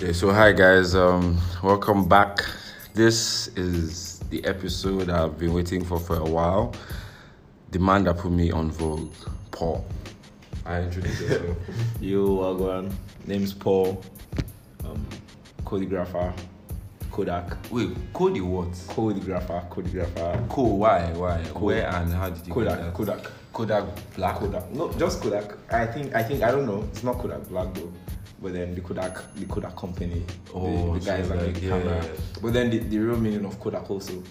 Okay, so hi guys, welcome back. This is the episode I've been waiting for a while. The man that put me on Vogue, Paul. I introduced you. Yo, Wagwan. Name's Paul. Choreographer. Kodak. Wait, Cody what? Choreographer. Why? Code. Where and how did you Kodak, get that? Kodak Black. Kodak. No, just Kodak. I think I don't know. It's not Kodak Black though. But then the Kodak company, the guys like the camera. Yeah. But then the real meaning of Kodak also,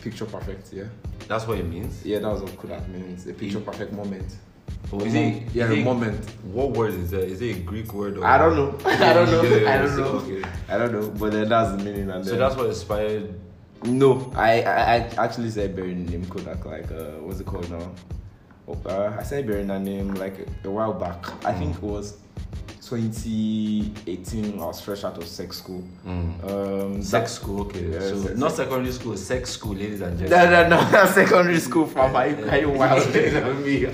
picture perfect, yeah. That's what it means? Yeah, that's what Kodak means, a picture perfect moment. Oh, is it? Yeah, a moment. What word is that? Is it a Greek word? Or I don't know. I don't know. Okay. I don't know, but then that's the meaning. And so that's what inspired? No, I actually said very name Kodak, like, what's it called now? I said Berina name like a while back. I think it was 2018. I was fresh out of sex school. Sex school, okay. Yeah, so not secondary school, sex school, ladies and gentlemen. No, not secondary school. From are you wild on me?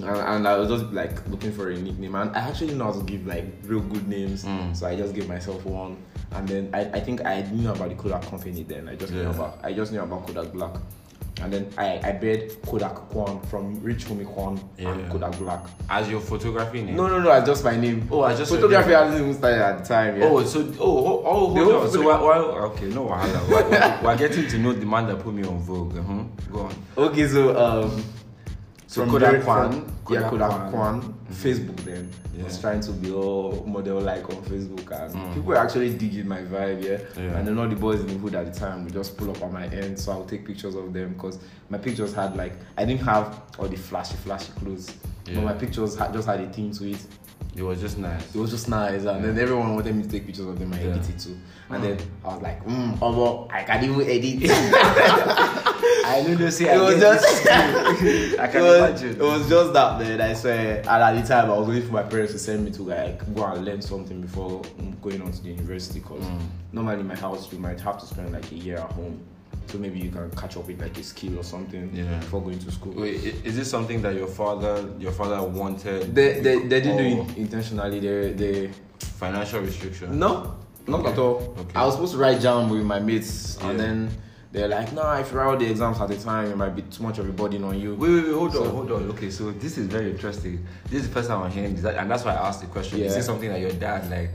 And I was just like looking for a nickname, and I actually know how to give like real good names, so I just gave myself one. And then I think I knew about the Kodak company then. I just knew about Kodak Black. And then I bid Kodak Kwan from Rich Homie Kwan and Kodak Black. As your photography name? No, just my name. Oh, I just photography hasn't even started at the time. Yeah. Hold on. So we're getting to know the man that put me on Vogue. Uh-huh. Go on. Okay, so from Kodak Kwan. Yeah, Kodak Kwan. Facebook then. I was trying to be all model-like on Facebook, and people were actually digging my vibe, yeah. And then all the boys in the hood at the time would just pull up on my end, so I would take pictures of them because my pictures had like, I didn't have all the flashy clothes, but my pictures just had a theme to it. It was just nice. And then everyone wanted me to take pictures of them. I edited too. And then I was like, although I can't even edit. I don't know, say I can't imagine. It was just that, man, I swear. And at the time, I was waiting for my parents to send me to like go and learn something before going on to the university. Because normally in my house, you might have to spend like a year at home. So maybe you can catch up with like a skill or something before going to school. Wait, is this something that your father wanted? They didn't do it intentionally. They financial restriction. No, not at all. Okay. I was supposed to write jam with my mates, and then they're like, nah, if you write all the exams at the time, it might be too much of a burden on you. Wait, hold on. Okay, so this is very interesting. This is the first time I'm hearing this, and that's why I asked the question. Yeah. Is this something that your dad like?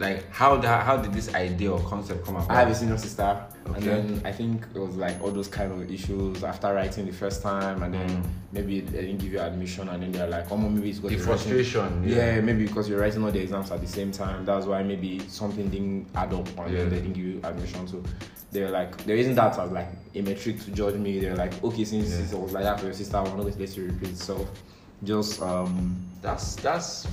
Like how did this idea or concept come about? I have a senior sister, and then I think it was like all those kind of issues after writing the first time, and then maybe they didn't give you admission, and then they're like, oh, maybe it's got the frustration. Yeah, maybe because you're writing all the exams at the same time, that's why maybe something didn't add up, and then they didn't give you admission. So they're like, there isn't that as like a metric to judge me. They're like, okay, since it was like that for your sister, I'm not going to let you repeat itself. Just that's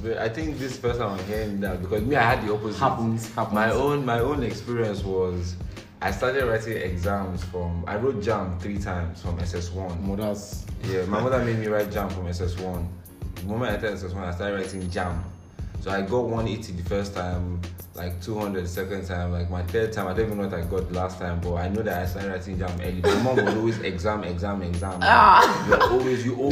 I think this person I'm hearing that, because me, I had the opposite. Happens. My own experience was, I started writing exams I wrote jam 3 times from SS1. Mothers. Yeah, my mother made me write jam from SS1. The moment I entered SS1, I started writing jam. So I got 180 the first time, like 200 the second time, like my third time. I don't even know what I got last time, but I know that I started writing jam early. My mom was always exam. You always have to. This is the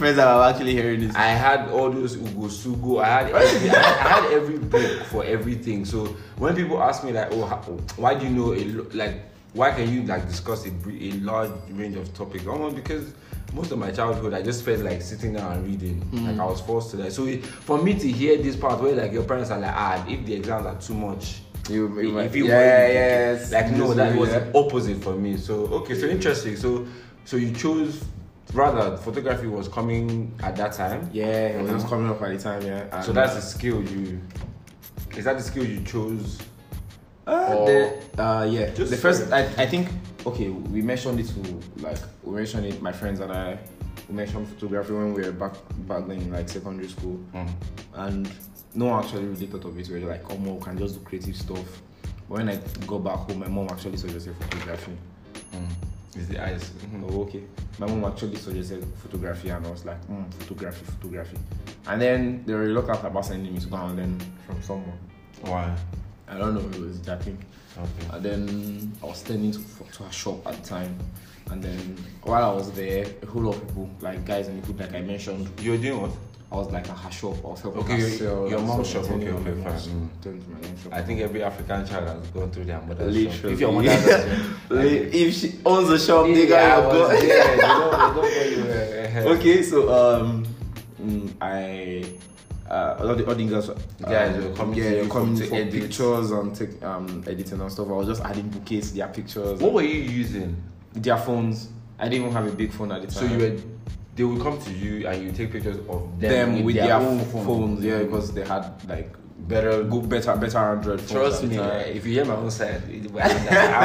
first time I'm actually hearing this. I had all those ugosugo. I had every book for everything. So when people ask me like, why do you know why can you like discuss a large range of topics? Because most of my childhood, I just felt like sitting down and reading. Like I was forced to that. So for me to hear this part where like your parents are like, if the exams are too much, that was the opposite for me. So interesting. So you chose. Rather, photography was coming at that time. Yeah, it was just coming up at the time. Yeah. And so that's the skill you. Is that the skill you chose? The first, I think. Okay, we mentioned it, my friends and I, we mentioned photography when we were back then in like secondary school, and no one actually really thought of it. We were like, we can just do creative stuff. But when I go back home, my mom actually suggested photography. It's the eyes. My mom actually suggested photography, and I was like, photography. And then they were reluctant about sending me to go and learn from someone. Why? I don't know, it was that thing. Okay. And then I was turning to a shop at the time, and then while I was there, a whole lot of people, like guys in the group, like I mentioned. You were doing what? I was like at her shop. I was helping her sell. Your mom's shop, okay, fine. I think every African child has gone through their mother's shop. If your mother if she owns the shop, nigga, you go. Okay, so all the girls, guys, you're coming for edit. Pictures and take, editing and stuff. I was just adding bouquets, their pictures. What were you using? Their phones. I didn't even have a big phone at the time. So you were, they would come to you and you take pictures of them with their own phones. Yeah, because they had like better Android phones. Trust me, if you hear my own side, I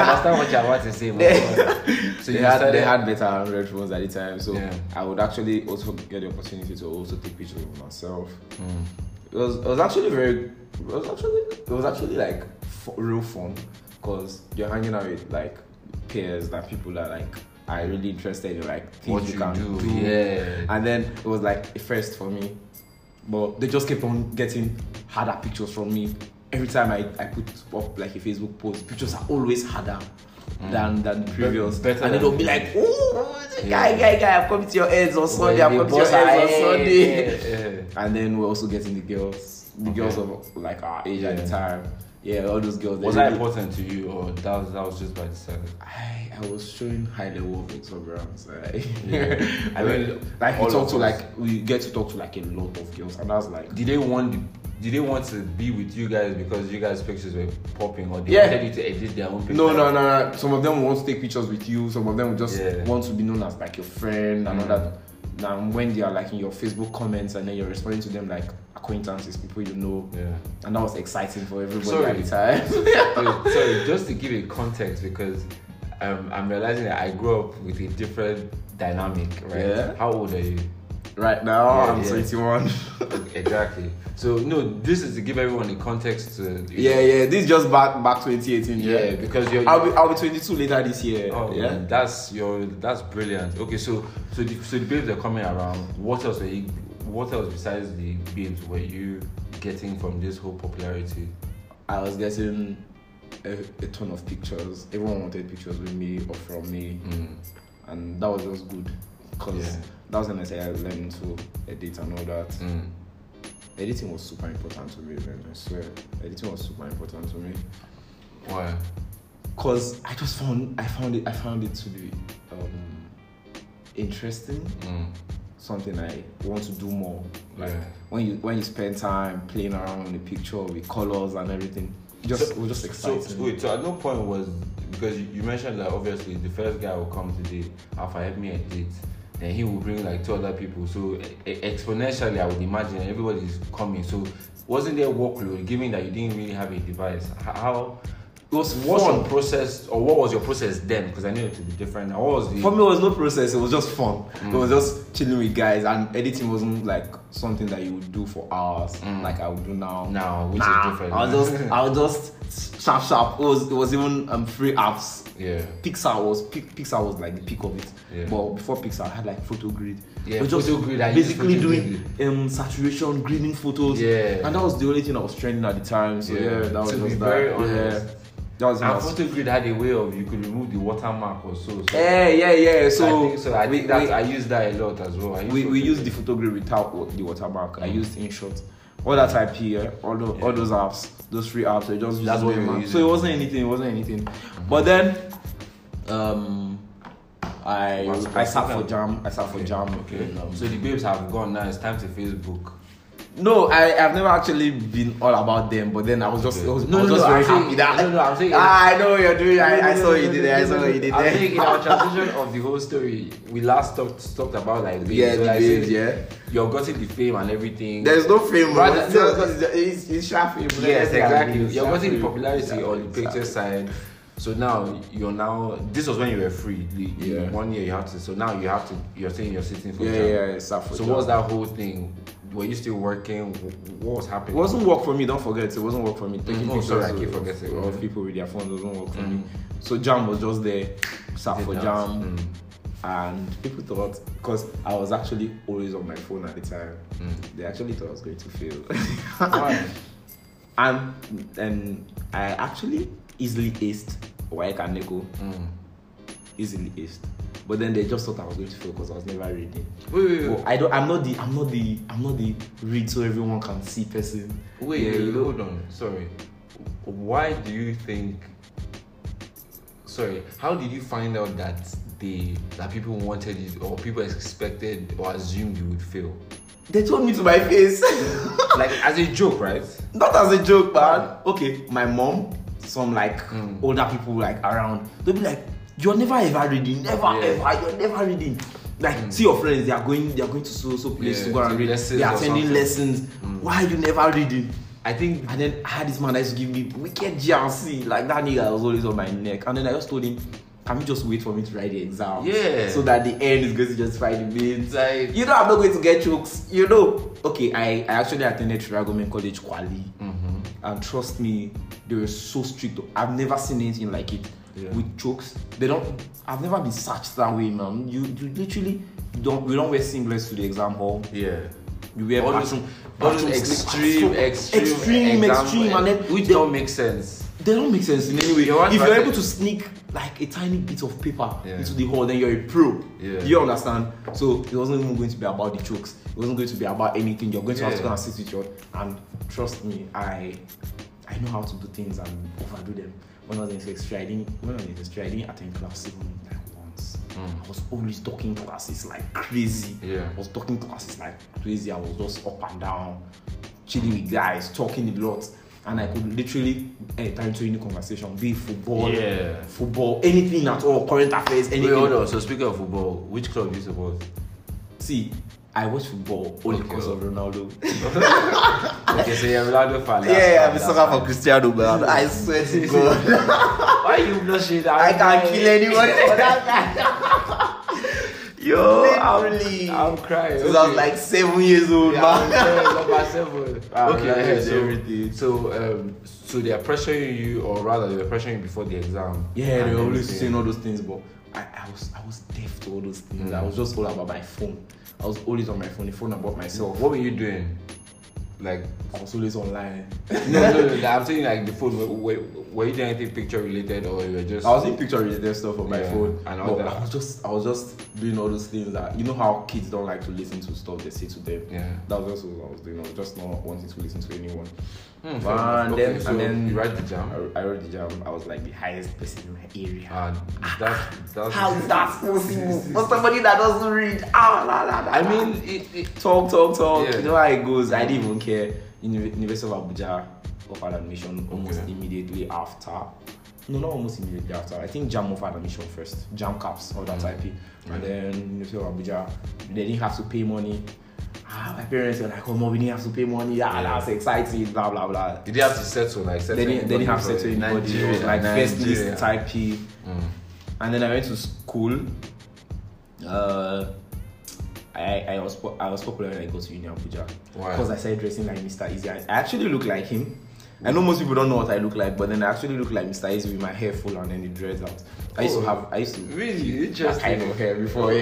understand what you are about to say. So they had better Android phones at the time. So yeah. I would actually also get the opportunity to also take pictures of myself. Mm. It was actually real fun because you're hanging out with like peers that people are like. I really interested in like things you can do. Yeah. And then it was like a first for me, but they just kept on getting harder pictures from me. Every time I put up like a Facebook post, pictures are always harder than the previous. Better and then they'll be like, "Oh, guy, I'm coming to your ends on Sunday. I'm coming to your ends on Sunday." Yeah. And then we're also getting the girls, girls of like our age at the time. Yeah, all those girls. Was that important to you, or that was just by design? I was showing high level of exuberance. I mean, like we get to talk to a lot of girls, and I was like, did they want to be with you guys because you guys' pictures were popping, or they wanted you to edit their own pictures? No. Some of them want to take pictures with you. Some of them just want to be known as like your friend and all that. And when they are like in your Facebook comments and then you're responding to them like acquaintances, people you know, and that was exciting for everybody at the time. So just to give it context, because I'm realizing that I grew up with a different dynamic, right? Yeah. How old are you? Right now, I'm 21. Exactly. So no, this is to give everyone the context. This is just back 2018. Yeah, because I'll be 22 later this year. Oh yeah, man, that's brilliant. Okay, so the babes are coming around. What else besides the babes were you getting from this whole popularity? I was getting a ton of pictures. Everyone wanted pictures with me or from me, and that was just good. Because that's when I said I learned to edit and all that. Editing was super important to me, man. I swear. Editing was super important to me. Why? Because I just found it to be interesting. Something I want to do more. Like when you spend time playing around on the picture with colors and everything, it was just exciting. So at no point was, because you mentioned that obviously the first guy will come today after help me edit. Then he will bring like two other people. So exponentially, I would imagine everybody's coming. So wasn't there workload, given that you didn't really have a device? How what's your process, or what was your process then? Because I knew it to be different. For me, it was no process. It was just fun. It was just chilling with guys, and editing wasn't like something that you would do for hours, like I would do now. Now, which is different. I was just sharp. It was even free apps. Yeah. Pixar was like the peak of it. Yeah. But before Pixar, I had like PhotoGrid. Yeah. Basically doing saturation, greening photos. Yeah. And that was the only thing that was trending at the time. So that was very honest. Yeah. PhotoGrid had a way of you could remove the watermark or so. I used that a lot as well. We used the PhotoGrid without the watermark. I used InShot. All that type here, all those apps, those free apps, they just that's what you used. So it wasn't anything. Mm-hmm. But then I sat for jam. Okay. So the babes have gone now, it's time to Facebook. No, I've never actually been all about them, but then I was just very happy that I'm saying I know what you're doing. I saw you did there. I think in our transition of the whole story, we last talked about like babes. Yeah, so the babes, you're getting the fame and everything. There's no fame, right? It's sharp fame. Yes, exactly. You're getting the popularity on the picture side. So now this was when you were free. One year you had to. So now you're saying you're sitting for jam. Yeah. So what's that whole thing? Were you still working? What was happening? It wasn't work for me. Don't forget, it wasn't work for me. Taking pictures of people with their phones doesn't work for me. So jam was just there, sat for jam, and people thought, because I was actually always on my phone at the time, they actually thought I was going to fail. Why? And I actually easily aced Waik and Neko. Easily aced. But then they just thought I was going to fail because I was never reading. Wait. I'm not the read so everyone can see person. Hold on. Sorry. Why do you think? Sorry, how did you find out that people wanted it or people expected or assumed you would fail? They told me to my face. Like as a joke, right? Not as a joke, but okay, my mom, some older people around, they'll be like, you're never ever reading, you're never reading. See your friends, they are going to so place to go and read. They are attending lessons. Why are you never reading? I think, and then I had this man that used to give me wicked GRC, like that nigga was always on my neck. And then I just told him, can you just wait for me to write the exam? Yeah. So that the end is going to justify the means. Like, I'm not going to get jokes. Okay, I actually attended Ragamain College, Kwali. Mm-hmm. And trust me, they were so strict. I've never seen anything like it with jokes. I've never been searched that way, man. You literally we don't wear singlets to the exam hall. Yeah. You wear extreme, and then which don't make sense. They don't make sense in any way. If you're able to sneak like a tiny bit of paper into the hole, then you're a pro. Yeah. You understand? So it wasn't even going to be about the jokes. It wasn't going to be about anything. You're going to have to go and sit with your, and trust me, I know how to do things and overdo them. When I was in sixth grade, I didn't attend class even like once. I was always talking classes like crazy. Yeah. I was just up and down, chilling with guys, talking a lot. And I could literally enter into any conversation, be football, anything at all, current affairs, anything. Wait, hold on. So speaking of football, which club do you support? See, I watch football only because of Ronaldo. Okay, so you're a Ronaldo fan. I'm a sucker for Cristiano, man. I swear to God. Why are you blushing? I can't kill anyone for that guy. Yo, literally. I'm crying. Since I was like 7 years old, man. Everything. So they are pressuring you, or rather, they were pressuring you before the exam. Yeah, they were always saying all those things, but I was deaf to all those things. I was just all about my phone. I was always on my phone. The phone about myself. What were you doing? Like I was always online. No. I'm saying like the phone. Were you doing anything picture related, or you were just? I was doing picture related stuff on my phone, and all that. I was just doing all those things that you know how kids don't like to listen to stuff they say to them. Yeah. That was just what I was doing. I was just not wanting to listen to anyone. And then you write the jam. I wrote the jam. I was like the highest person in my area. That's how is that possible for somebody that doesn't read? Talk. Yeah. You know how it goes. I didn't even care. University of Abuja offered admission almost immediately after. No, not almost immediately after. I think Jam offered admission first. Jam caps, all that IP. And then University of Abuja, they didn't have to pay money. My parents were like, oh, mom, we didn't have to pay money. That's exciting, blah, blah, blah. Did they have to settle? They didn't have to settle anybody. It was like first list type P. And then I went to school. I was popular when I got to Uni Abuja. Wow. Because I started dressing like Mr. Eazi. I actually look like him. I know most people don't know what I look like, but then I actually look like Mr. Eazi with my hair full and then the dreads out. I used to really interesting kind of hair before. I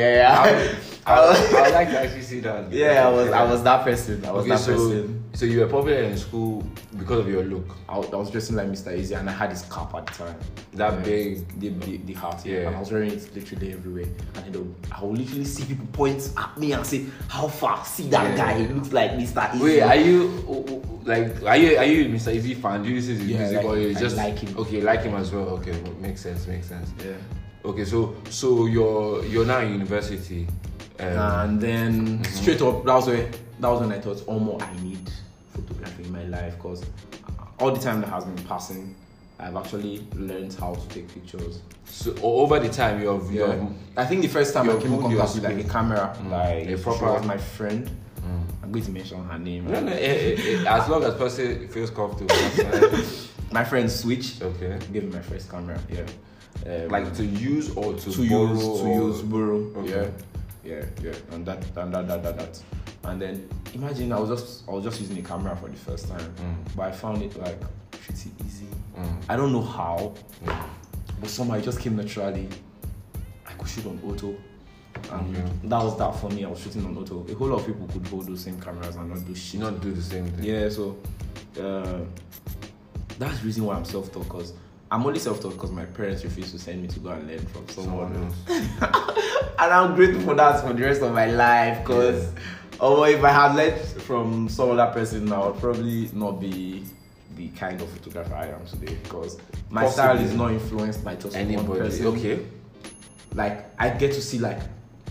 like to actually see that. I was that person. I was that person. So you were popular in school because of your look. I was dressing like Mr. Eazi and I had his cap at the time. That big, the hat. Yeah. And I was wearing it literally everywhere. And I would literally see people point at me and say, "How far? See that guy? He looks like Mr. Eazi." Wait, are you Mr. Eazi fan? Do you see his music or you just like him? Okay, like him as well. Okay, makes sense. Yeah. Okay, so you're now in university. And then straight up, that was when I thought, I need photography in my life, because all the time that has been passing, I've actually learned how to take pictures. So over the time, I think the first time I came in contact with a camera, a proper, was my friend. I'm going to mention her name. No, as long as person feels comfortable. My friend Switch gave me my first camera. Yeah, to use or to borrow. Borrow. Okay. Yeah, and that. And then imagine I was just using a camera for the first time, but I found it pretty easy. I don't know how, but somehow it just came naturally. I could shoot on auto, and that was that for me. I was shooting on auto. A whole lot of people could hold those same cameras and not do the same thing. Yeah, so that's the reason why I'm self-taught, because I'm only self-taught because my parents refused to send me to go and learn from someone else. And I'm grateful for that for the rest of my life, because if I had learned from some other person, I would probably not be the kind of photographer I am today, because my style is not influenced by just one person. Okay. Like, I get to see like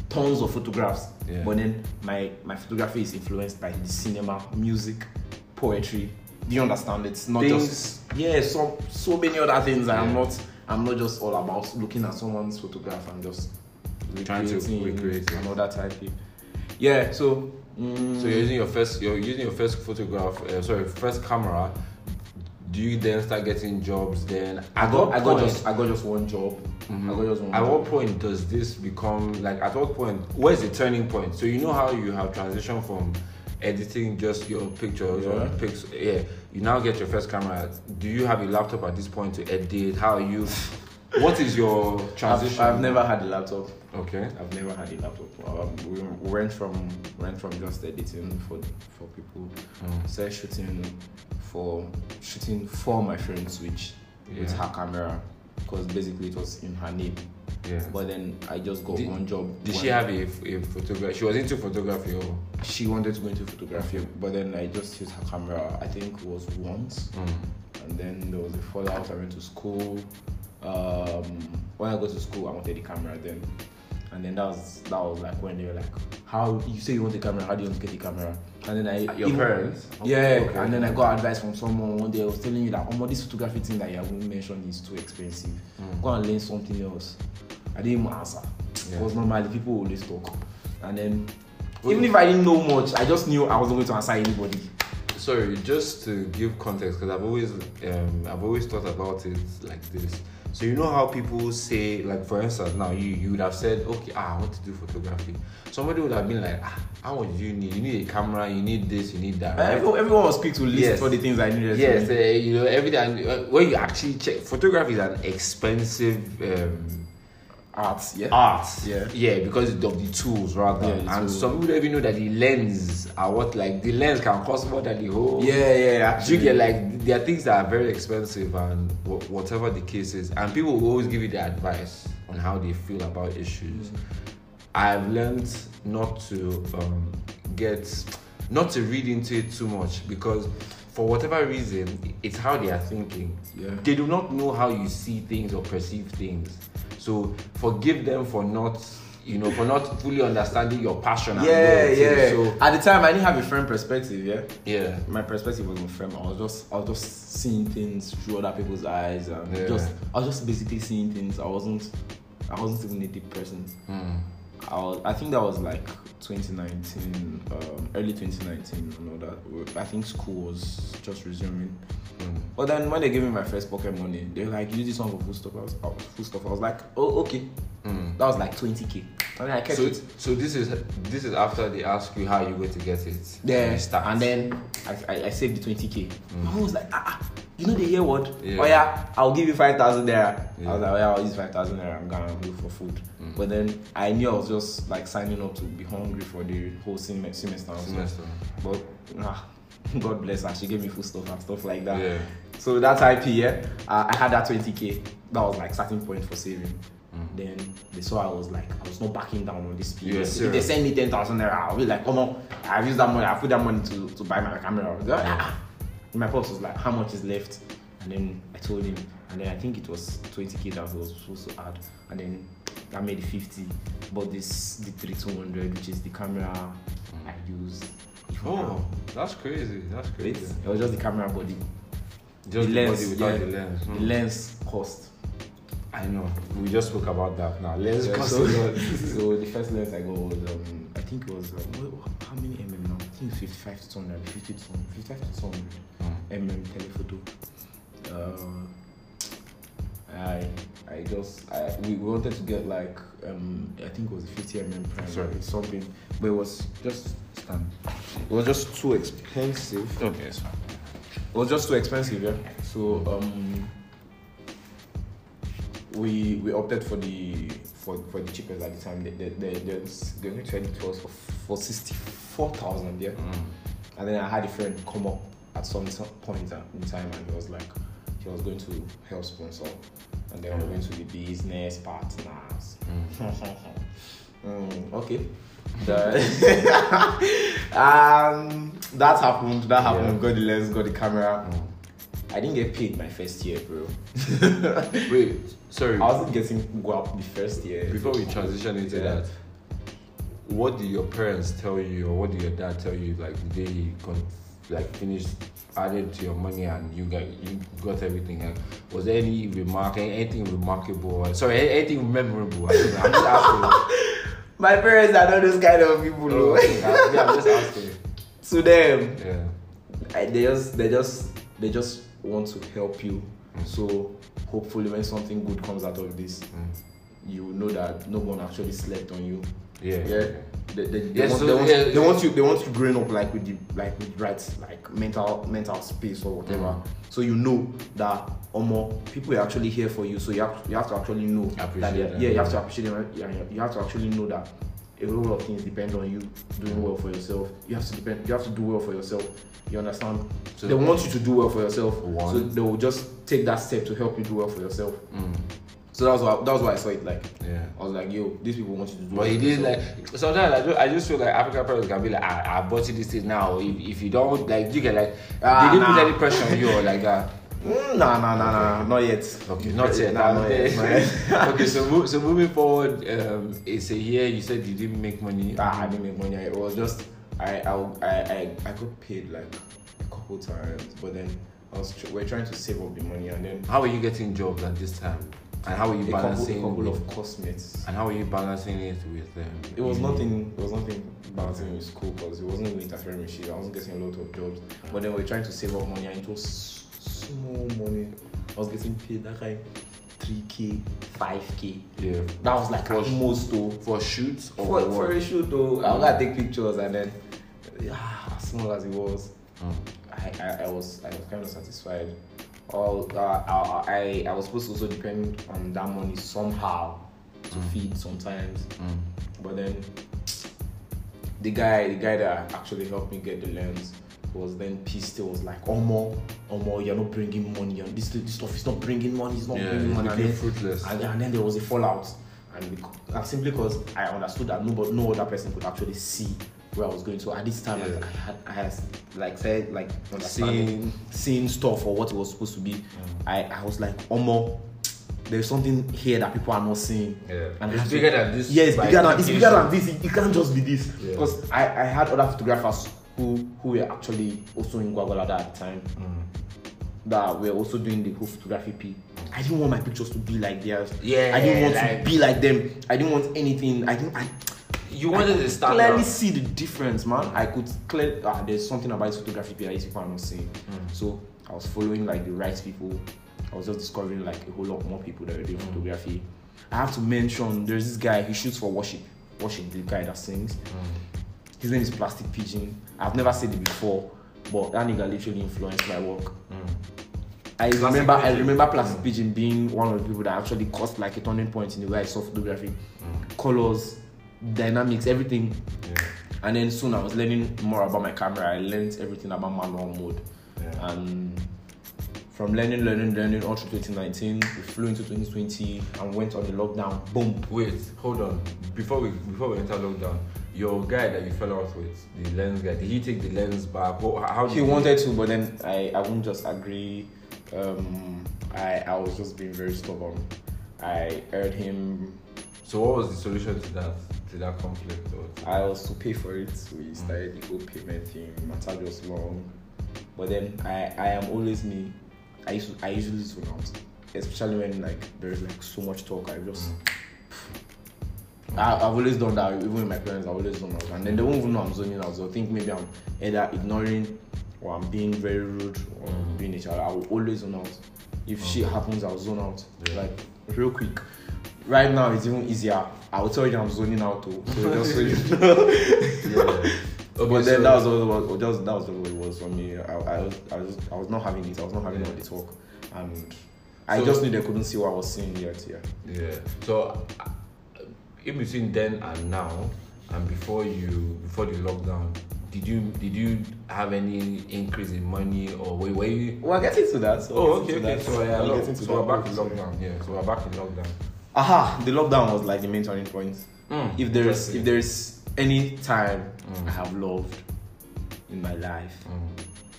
tons of photographs, but then my photography is influenced by the cinema, music, poetry. Do you understand? It's not so many other things. I'm not just all about looking at someone's photograph and just trying to recreate another type thing. Yeah, so so you're using your first photograph, first camera. Do you then start getting jobs? Then I got just one job. Mm-hmm. What point does this become like? At what point? Where's the turning point? So you know how you have transitioned from editing just your pictures or pics. Yeah, you now get your first camera. Do you have a laptop at this point to edit? How are you? What is your transition? I've never had a laptop. Okay, I've never had a laptop. We went from just editing for people, started shooting for my friends, which with her camera, because basically it was in her name. Yeah. But then I just got one job. Did she have a photography? She was into photography, or she wanted to go into photography. But then I just used her camera. I think it was once, and then there was a fallout. I went to school. When I go to school, I wanted the camera then, and then that was like when they were like, "How you say you want the camera? How do you want to get the camera?" And then your parents, okay. And then I got advice from someone one day. I was telling you that, "Oh, this photography thing that you have mentioned is too expensive. Go and learn something else." I didn't even answer because normally people always talk, and then even if I didn't know much, I just knew I wasn't going to answer anybody. Sorry, just to give context, because I've always thought about it like this. So you know how people say, like for instance, now you would have said, okay, I want to do photography. Somebody would have been like, how much do you need? You need a camera, you need this, you need that. Right? Everyone was quick to list all the things I needed. Yes, everything. When you actually check, photography is an expensive art, because of the tools rather. Yeah, and some people don't even know that the lens are what, like the lens can cost more than the whole. You get like there are things that are very expensive, and whatever the case is, and people will always give you the advice on how they feel about issues. I've learned not to read into it too much, because for whatever reason, it's how they are thinking. They do not know how you see things or perceive things. So forgive them for not fully understanding your passion. So at the time, I didn't have a firm perspective. My perspective wasn't firm. I was just seeing things through other people's eyes. And I was just basically seeing things. I wasn't even a deep person. I think that was like 2019, early 2019, and all that. I think school was just resuming. But then when they gave me my first pocket money, they were like, "Use this one for food stuff." I was like, "Oh, okay." That was like 20k. And then I kept it. So this is after they ask you how you going to get it. Yeah. And then I saved the 20k. I was like, you know the year what? Yeah. Oh yeah, I'll give you 5,000 there. Yeah. I was like, oh yeah, I'll use 5,000 there. I'm gonna go for food. But then I knew I was just like signing up to be hungry for the whole semester. But God bless her. She gave me food stuff and stuff like that. Yeah. So that IP I had that 20k. That was like starting point for saving. Then they saw I was not backing down on this period. If they send me 10,000 there, I'll be like, oh no, I've used that money. I put that money to buy my camera. My boss was like, how much is left? And then I told him, and then I think it was 20k that was supposed to add, and then I made 50. Bought the 3200, which is the camera I use. That's crazy! That's crazy. It was just the camera body, just the lens, body without the lens. The lens cost. I know. We just spoke about that now. Lens cost. So the first lens I got was I think it was how many mm now? I think 55 to 200 mm telephoto. We wanted to get like I think it was a 50 mm prime or something, but it was just it was just too expensive. Okay, sorry. It was just too expensive, So we opted for the cheapest at the time. They only tried it for 64,000, And then I had a friend come up at some point in time, and he was like, she was going to help sponsor, and then we're going to be business partners. Okay. That happened. Got the lens, got the camera. I didn't get paid my first year, bro. Wait, sorry. I wasn't getting guap the first year. Before we transition into that, what did your parents tell you, or what did your dad tell you? Like the day you finished, added to your money, and you got everything. Like, was there any anything remarkable? Sorry, anything memorable? I'm just asking. My parents are not those kind of people. No. I'm just asking. To them, yeah, they just want to help you. So hopefully, when something good comes out of this, you know that no one actually slept on you. Yeah. They want you growing up with mental space or whatever. So you know that people are actually here for you. So you have to actually know that you have to appreciate them. You have to actually know that a lot of things depend on you doing well for yourself. You have to do well for yourself. You understand? So they want you to do well for yourself. So they will just take that step to help you do well for yourself. So that was why I saw it like. Yeah. I was like, yo, these people want you to do. But it is like sometimes I just feel like African parents can be like, I bought you this thing now. If you don't like, you get like they didn't put any pressure on you or like that. No, not yet. Okay, not yet. Not yet. Okay, so moving forward, it's a year. You said you didn't make money. I didn't make money. It was just I got paid like a couple times, but then we're trying to save up the money, and then how are you getting jobs at this time? And how are you balancing a couple of cosmates? And how are you balancing it with them? It was nothing balancing with school because it wasn't really interfering with shit. I wasn't getting a lot of jobs. But then we were trying to save up money, and it was small money. I was getting paid that kind 3K, 5K. Yeah. That was like almost though. For shoots or for what? For a shoot though. I was gonna take pictures, and then as small as it was, I was kind of satisfied. I was supposed to also depend on that money somehow to feed sometimes, but then the guy that actually helped me get the lens was then pissed. He was like, "Omo, you're not bringing money. This stuff is not bringing money. It's not bringing money." And then, fruitless. And then there was a fallout, and simply because I understood that no other person could actually see where I was going to at this time. Yeah. I had said seeing stuff or what it was supposed to be. I was like, there's something here that people are not seeing. Yeah. And it's bigger than this. Yeah, it's bigger than this. It can't just be this. Because I had other photographers who were actually also in Gwagwalada at the time that were also doing the whole photography P. I didn't want my pictures to be like theirs. Yeah. I didn't want to be like them. I didn't want anything. You wanted to start. Clearly see the difference, man. I could clearly there's something about this photography that these people are not seeing. So I was following like the right people. I was just discovering like a whole lot more people that were doing photography. I have to mention there's this guy. He shoots for Worship. Worship, the guy that sings. His name is Plastic Pigeon. I've never said it before, but that nigga literally influenced my work. I remember Plastic Pigeon being one of the people that actually caused like a turning point in the way I saw photography, colors, dynamics, everything. And then soon I was learning more about my camera. I learned everything about manual mode, and from learning all through 2019, we flew into 2020 and went on the lockdown. Boom. Wait, hold on. Before we enter lockdown, your guy that you fell out with, the lens guy, did he take the lens back? How he wanted to, but then I wouldn't just agree. I was just being very stubborn. I heard him. So what was the solution to that? That conflict, or I was to pay for it. So we started the whole payment thing. Mata was long, but then I am always me. I usually zone out, especially when like there's like so much talk. I just I've always done that. Even with my parents, I always zone out, and then they won't even know I'm zoning out. So I think maybe I'm either ignoring or I'm being very rude or being a child. I will always zone out. If shit happens, I'll zone out like real quick. Right now, it's even easier. I will tell you I'm zoning out too. So just so you know. Okay, but then that was what it was for me. I was not having it. I was not having all the talk, and I just knew they couldn't see what I was seeing yet. Yeah. So in between then and now, and before the lockdown, Did you have any increase in money, or were you? We're getting to that. So we're back in lockdown. Aha! The lockdown was like the main turning point. If there is any time I have loved in my life,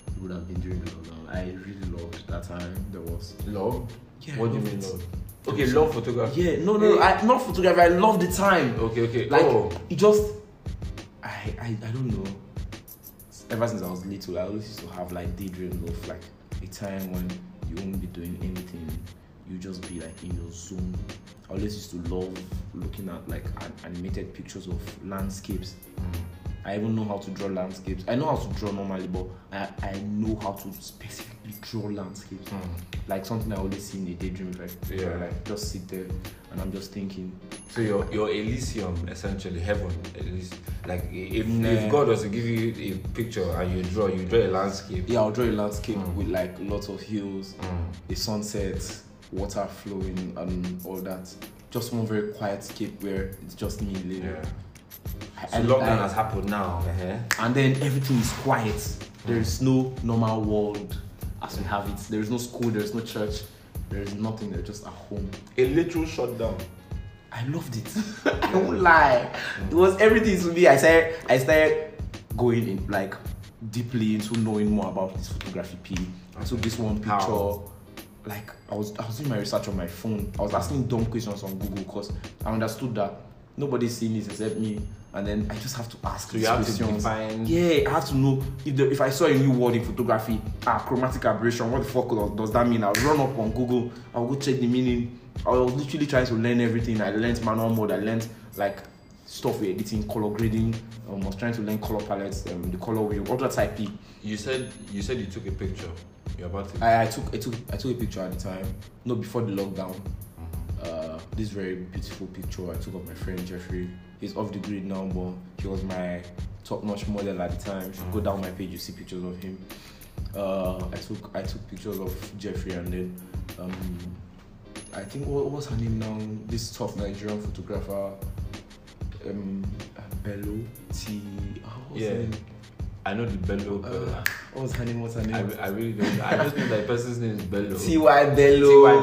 it would have been during the lockdown. I really loved that time. There was love. Yeah, what do you mean love? Okay, love photography. Yeah, no, I not photography. I love the time. Okay. Like it just, I don't know. Ever since I was little, I always used to have like daydreams of like a time when you won't be doing anything. You just be like in your zone. I always used to love looking at like animated pictures of landscapes. I even know how to draw landscapes. I know how to draw normally, but I know how to specifically draw landscapes. Like something I always see in a daydream, like just sit there and I'm just thinking. So your Elysium, essentially heaven, at least. Like if God was to give you a picture and you draw a landscape. Yeah, I'll draw a landscape with like lots of hills, a sunset, water flowing and all that. Just one very quiet escape where it's just me living. Yeah. So lockdown has happened now, and then everything is quiet. There is no normal world as we have it. There is no school, there is no church, there is nothing. They're just at home. A literal shutdown. I loved it. I won't lie. It was everything to me. I started going in like deeply into knowing more about this photography P. I took this one picture. How? Like I was doing my research on my phone. I was asking dumb questions on Google because I understood that nobody's seeing this except me. And then I just have to ask these questions. I have to know if I saw a new word in photography, chromatic aberration, what the fuck does that mean? I'll run up on Google, I'll go check the meaning. I was literally trying to learn everything. I learned manual mode, I learned like stuff with editing, color grading. I was trying to learn color palettes, the color wheel, all that type P. You said you took a picture. You're about to. I took a picture at the time. No, before the lockdown. This very beautiful picture I took of my friend Jeffrey. He's off the grid now, but he was my top-notch model at the time. If you go down my page, you see pictures of him. I took pictures of Jeffrey, and then I think what's her name now? This tough Nigerian photographer, Bello T. I know the Bello. What's her name? I really don't know. I just know that person's name is Bello. T.Y. Bello.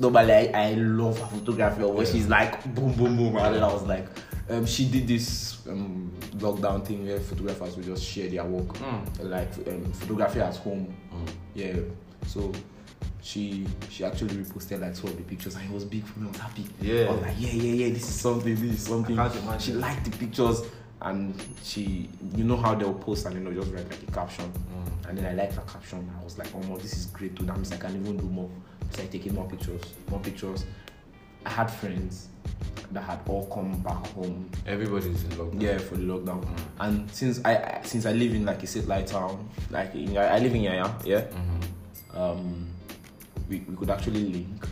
No, but like, I love her photography. She's like, boom, boom, boom. And then I was like, she did this lockdown thing where photographers would just share their work. Like, photography at home. Yeah. So, she actually reposted like two of the pictures, and it was big for me. I was happy. Yeah. I was like, this is something. She liked the pictures. And she, you know how they'll post and they'll just write like a caption. And then I liked her caption. I was like, oh, this is great too. That means I can even do more. So I taking more pictures. I had friends that had all come back home. Everybody's in lockdown. Yeah, for the lockdown. And since I live in like a satellite town, like I live in Yaya, we could actually link.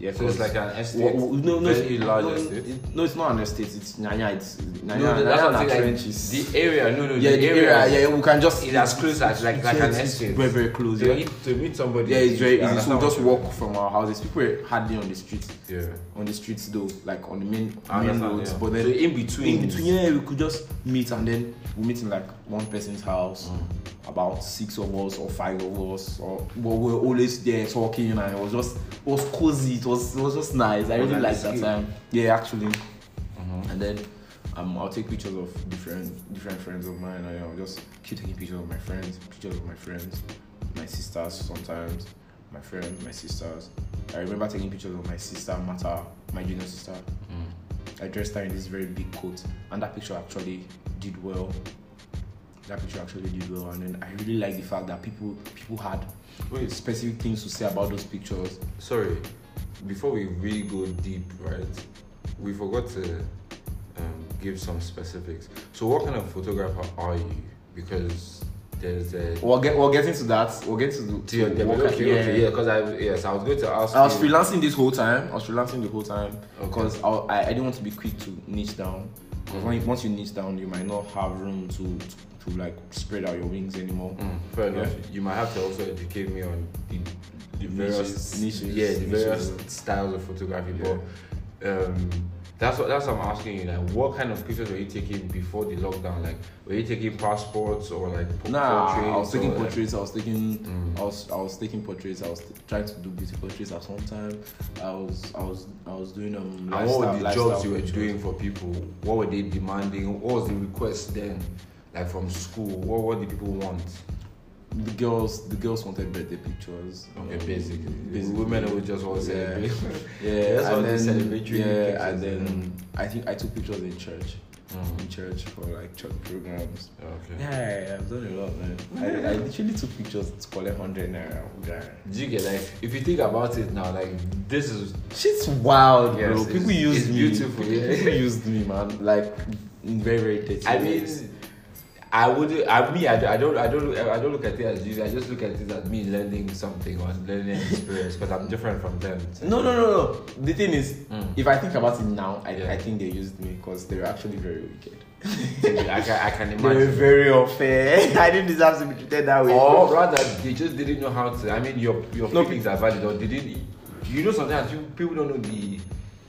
Yeah, so it's like an estate. No, it's not an estate. It's Nyanya. The area. The area. We can just. It's as close as like an estate. Very, very close. Yeah. To meet somebody. Yeah, it's very easy. So just walk from our houses. People were hardly on the streets. Yeah. On the streets though, like on the main roads. Yeah. But then so in between, we could just meet, and then we meet in like one person's house. About 6 of us or 5 of us, but we were always there talking, and it was cozy. It was just nice. I really liked that time. Yeah, actually. And then I'll take pictures of different friends of mine. I'll just keep taking pictures of my friends, my sisters sometimes, my friends, my sisters. I remember taking pictures of my sister Mata, my junior sister. I dressed her in this very big coat, and that picture actually did well. And then I really like the fact that people had specific things to say about those pictures. Sorry, before we really go deep, right? We forgot to give some specifics. So, what kind of photographer are you? Because there's a we'll get into that. I was going to ask. I was freelancing this whole time. Because I didn't want to be quick to niche down. Because once you niche down, you might not have room to like spread out your wings anymore. Fair enough. You might have to also educate me on the various niches, styles of photography. Yeah. But That's what I'm asking you. Like, what kind of pictures were you taking before the lockdown? Like, were you taking passports or like portraits? Nah, I was taking portraits. Like... I was taking portraits. I was trying to do beauty portraits at some time. I was doing And what were the jobs you were doing for people? What were they demanding? What was the request then? Like from school, what did people want? The girls wanted birthday pictures. Okay, basically. Women would just want to celebrate. Yeah, that's what they celebrate. Yeah, and then I think I took pictures in church. Mm-hmm. In church for like church programs. Okay. Yeah, I've done a lot, man. I literally took pictures to collect 100 naira. Yeah. Do you get like if you think about it now, like this is shit's wild, yes, bro. People used me. It's beautiful. Yeah. People used me, man. Like very, very dirty. I mean. I don't look at it as usual. I just look at it as me learning something or learning an experience because I'm different from them. So. No. The thing is, if I think about it now, I think they used me because they were actually very wicked. I can imagine. They were very unfair. I didn't deserve to be treated that way. Or rather, they just didn't know how to. I mean, your feelings are valid, or they didn't. You know, sometimes people don't know the.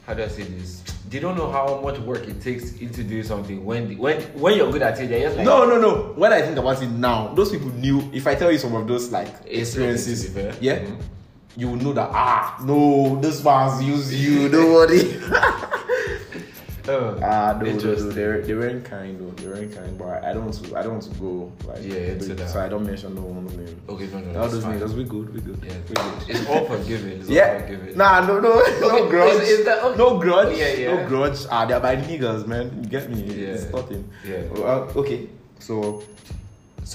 How do I say this? They don't know how much work it takes to do something. When you're good at it, they're just like... No. When I think about it now, those people knew... If I tell you some of those, like, experiences, yeah, mm-hmm. you will know that, no, this man's used you, don't worry. They weren't kind, though. They weren't kind, but I don't want to go, like... Yeah, that. So I don't mention no one's name. Okay, no, that's fine. Because we're good. Yeah, we're good. It's all forgiving. No grudge. Okay. No grudge. Yeah. No grudge. They're my niggas, man. You get me? Yeah. It's nothing. Yeah. Okay. So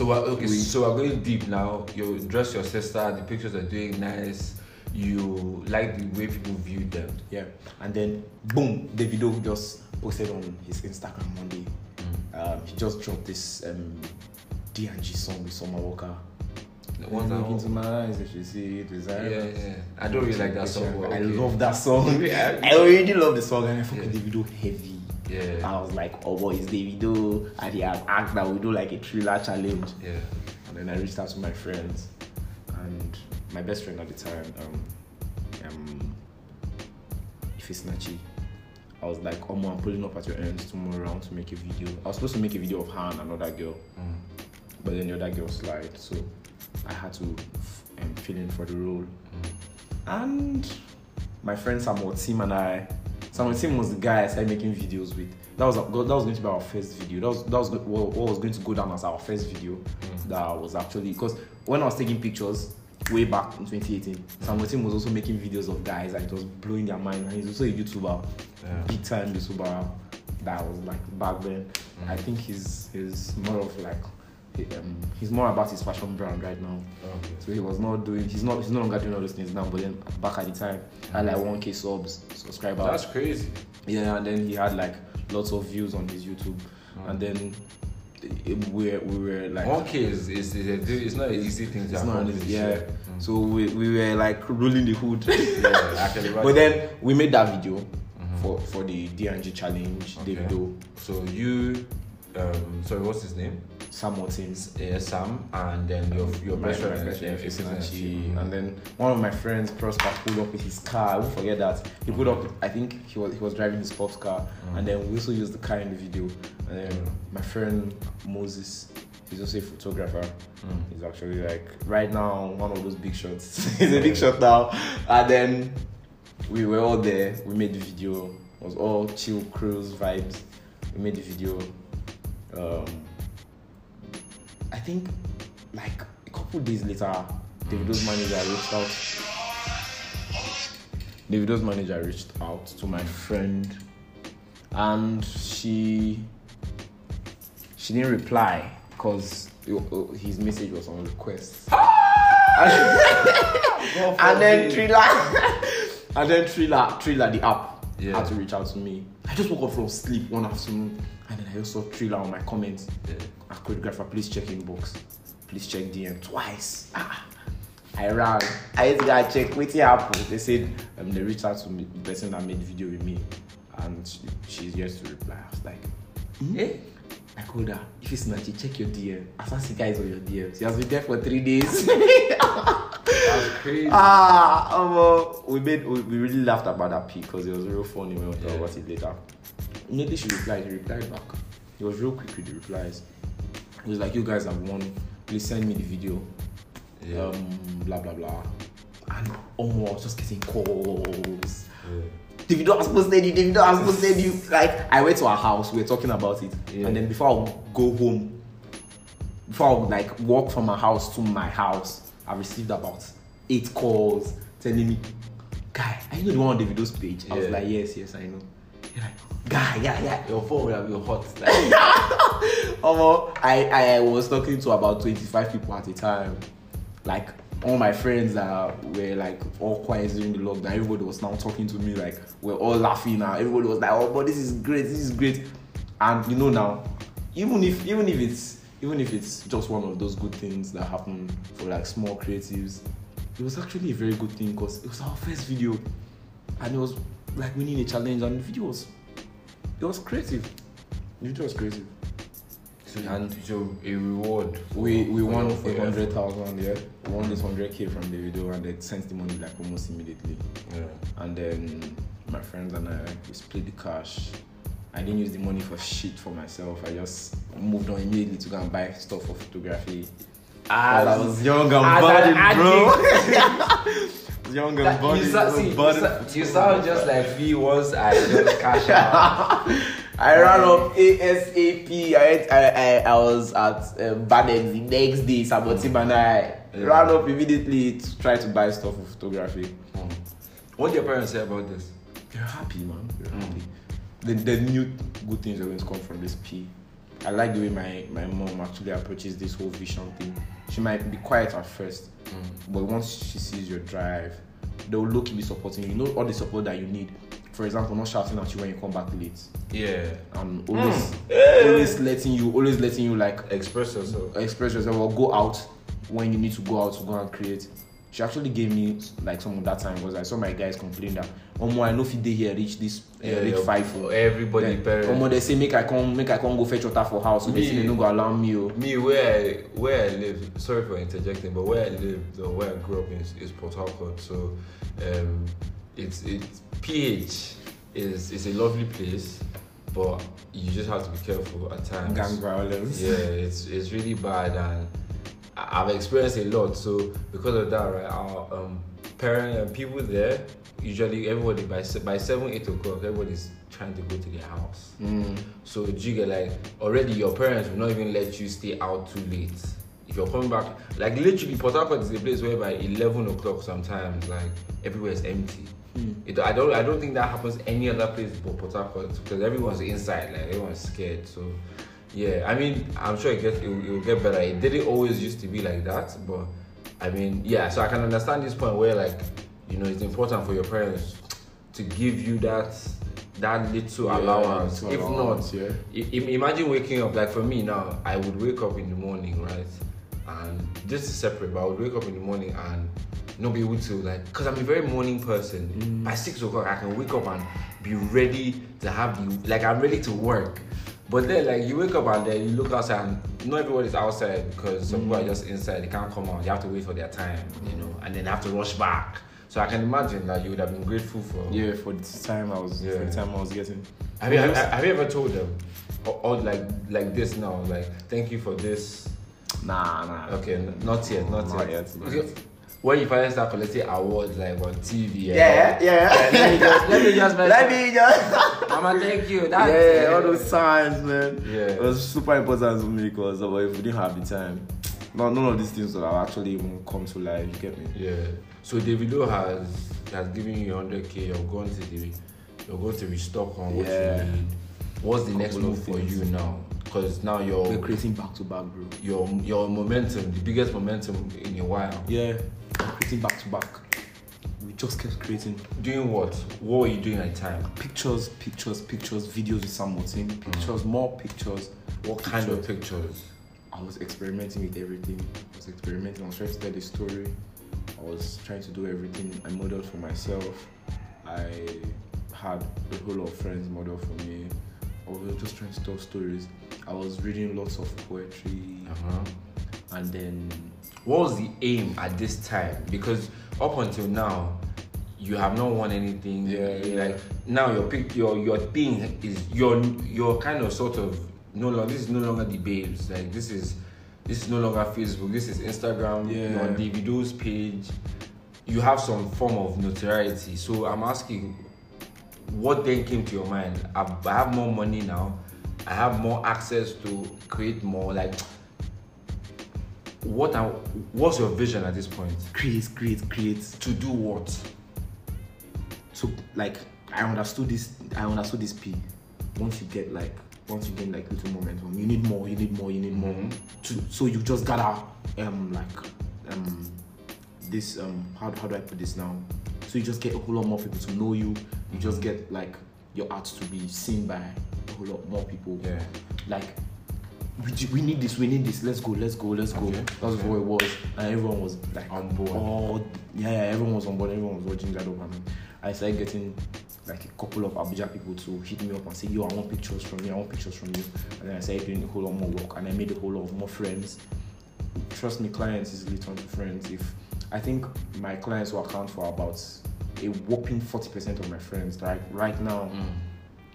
we're going deep now. You dress your sister. The pictures are doing nice. You like the way people view them. Yeah. And then, boom, Davido just posted on his Instagram one day. He just dropped this D&G song with Summer Walker. Look into my eyes if you see it. Yeah. I don't really like that song. Okay. I love that song. I already love the song and I fucking Davido heavy. Yeah. I was like, oh boy, it's Davido. And he had asked that we do like a thriller challenge. Yeah. And then I reached out to my friends and... My best friend at the time, if it's Nachi, I was like, Omo, I'm pulling up at your ends tomorrow to make a video. I was supposed to make a video of her and another girl, but then the other girl slid, so I had to fill in for the role. And my friend Samuel Tim and I, Samuel Tim was the guy I started making videos with. That was going to be our first video. That was what was going to go down as our first video. That was actually, because when I was taking pictures, way back in 2018, Samuel Tim was also making videos of guys and it was blowing their mind. And he's also a YouTuber, big time YouTuber that was like back then. I think he's more of like he's more about his fashion brand right now. Okay. So he's no longer doing all those things now. But then back at the time, I had like 1,000 subs, subscribers. That's crazy. Yeah, and then he had like lots of views on his YouTube, and then. We were like 1K it's not an easy thing to accomplish. So we were like rolling the hood. But then we made that video for the D&G challenge. Okay. Davido. So you sorry, what's his name? Sam Martins. Yeah, Sam. And then your best friend Fissinachi. And then one of my friends, Prosper, pulled up with his car. I won't forget that. He pulled up, I think he was driving his pop's car. And then we also used the car in the video. And then my friend Moses, he's also a photographer. He's actually like right now one of those big shots. He's a big shot now. And then we were all there. We made the video. It was all chill cruise vibes. We made the video. I think like a couple days later, Davido's manager reached out to my friend and she didn't reply because his message was on request. and then Thriller, the app, had to reach out to me. I just woke up from sleep one afternoon and then I also saw Thriller on my comments. A choreographer, please check inbox. Please check DM twice. I ran. I had to go check with the app. They said they reached out to me, the person that made the video with me, and she's just to reply. I was like, I called her. If it's not, you check your DM. I saw you guys on your DMs. She has been there for 3 days. That was crazy. We really laughed about that pic because it was real funny when we talked about it later. Maybe she replied. He replied back. He was real quick with the replies. He was like, "You guys have won. Please send me the video." Yeah. Blah blah blah. And I was just getting calls. Yeah. Davido has posted you. Like, I went to our house, we were talking about it. Yeah. And then before I would go home, before I would like walk from my house to my house, I received about 8 calls telling me, "Guy, are you the one on Davido's page?" Yeah. I was like, yes, I know. They're like, "Guy, yeah. Your phone will have been hot." Like, I was talking to about 25 people at a time. Like, all my friends that were like all quiet during the lockdown, everybody was now talking to me, like we're all laughing now. Everybody was like, "Oh, but this is great. And you know now, even if it's just one of those good things that happen for like small creatives, it was actually a very good thing because it was our first video and it was like winning a challenge and the video was creative. The video was creative. So a reward. We won 100,000, yeah. We won this 100K from Davido and they sent the money like almost immediately. Yeah. And then my friends and I, we split the cash. I didn't use the money for shit for myself. I just moved on immediately to go and buy stuff for photography. I was young and body, bro. Young and body. You sound just like me once I just cash out. I ran up ASAP. I was at Baden the next day. Samuel Tim and I ran up immediately to try to buy stuff for photography. Mm. What did your parents say about this? They're happy, man. They're happy. They knew good things are going to come from this P. I like the way my mom actually approaches this whole vision thing. She might be quiet at first, but once she sees your drive, they will look to be supporting you. You know all the support that you need. For example, not shouting at you when you come back late. Yeah. And always letting you like express yourself or go out when you need to go out to go and create. She actually gave me like some of that time because I saw my guys complain that, I know if they here reach this reach 5 for everybody then, parents. They say make I come go fetch water for house. So they say they don't go allow me. Where I live, sorry for interjecting, but where I live or where I grew up is Port Harcourt. So it's PH is a lovely place, but you just have to be careful at times. Gang violence. Yeah, it's really bad, and I've experienced a lot. So because of that, right, our parents and people there, usually everybody by 7-8 o'clock, everybody's trying to go to their house. So you get like already your parents will not even let you stay out too late. If you're coming back, like literally Port Harcourt is a place where by 11 o'clock sometimes like everywhere is empty. I don't think that happens any other place but Port Harcourt because everyone's inside, like everyone's scared. So yeah, I mean, I'm sure it will get better. It didn't always used to be like that, but I mean, yeah. So I can understand this point where like, it's important for your parents to give you that little allowance. Imagine waking up, like for me now, I would wake up in the morning, right? And this is separate, but I would wake up in the morning and not be able to, like, because I'm a very morning person. By 6 o'clock, I can wake up and be ready to have you, like, I'm ready to work. But then, like, you wake up and then you look outside, and not everybody's outside because some people are just inside, they can't come out, they have to wait for their time, and then they have to rush back. So I can imagine that you would have been grateful for the time I was getting. Have you ever told them, or like this now, like, thank you for this? Nah. Okay, not yet. When you finally start collecting awards like on TV, let me just Mama, thank you. All those signs, man. Yeah, it was super important to me because if we didn't have the time, none of these things would have actually even come to life. You get me? Yeah. So Davido has given you 100K. You're going to restock on what you need. What's the next move for you now? Because now we're creating back to back, bro. Your momentum, the biggest momentum in a while. Yeah. Creating back to back. We just kept creating. Doing what? What were you doing at the time? Pictures, videos with Samuel Tim, more pictures. What kind of pictures? I was experimenting with everything. I was trying to tell the story. I was trying to do everything. I modeled for myself. I had a whole lot of friends model for me. I was just trying to tell stories. I was reading lots of poetry. And then what was the aim at this time? Because up until now, you have not won anything. Yeah. Like now your thing is your kind of sort of no longer. This is no longer the babes. Like this is no longer Facebook. This is Instagram. Yeah. You're on Davido's page. You have some form of notoriety. So I'm asking, what then came to your mind? I have more money now. I have more access to create more. Like, what's your vision at this point? Create. To do what? So like, I understood this P. Once you get like little momentum, you need more. Mm-hmm. So you just gotta how do I put this now? So you just get a whole lot more people to know you. You just get like your art to be seen by a whole lot more people. Yeah. Like we need this. Let's go. Okay. That's what it was. And everyone was like on board. Oh yeah, everyone was on board. Everyone was watching that over me. I started getting like a couple of Abuja people to hit me up and say, yo, I want pictures from you. And then I started doing a whole lot more work and I made a whole lot more friends. Trust me, clients easily turn to friends. If I think my clients will account for about a whopping 40% of my friends. Like right now,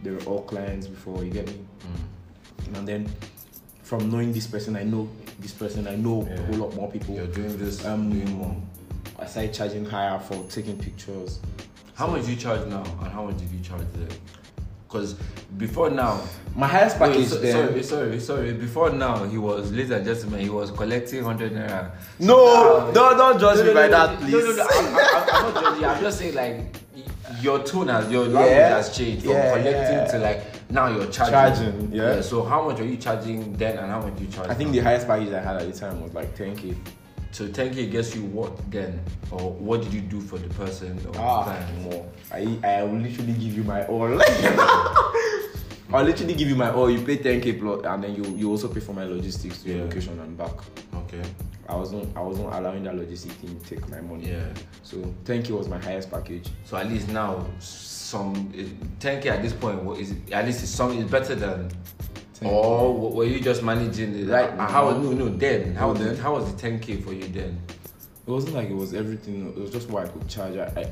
they were all clients before, you get me? Mm. And then from knowing this person, I know a whole lot more people. You're doing this, I'm doing more. I started charging higher for taking pictures. How much do you charge now, and how much did you charge then? Because before now, my highest package Sorry. Before now, he was, ladies and gentlemen, he was collecting 100 naira. No, don't judge me by that, please. No. I'm not judging. I'm just saying like your tone has, your language has changed from collecting to like now you're charging. Yeah. So how much are you charging then, and how much do you charge? I think now? The highest package I had at the time was like 10K. So 10K gets you what then? Or what did you do for the person or the more? I will literally give you my all. I'll literally give you my all. You pay 10K plot and then you also pay for my logistics to your location and back. Okay. I wasn't allowing that logistic thing to take my money. Yeah. So 10K was my highest package. So at least now 10K at this point is better than. Or were you just managing it? Like how was the 10K for you then? It wasn't like it was everything. It was just what I could charge. I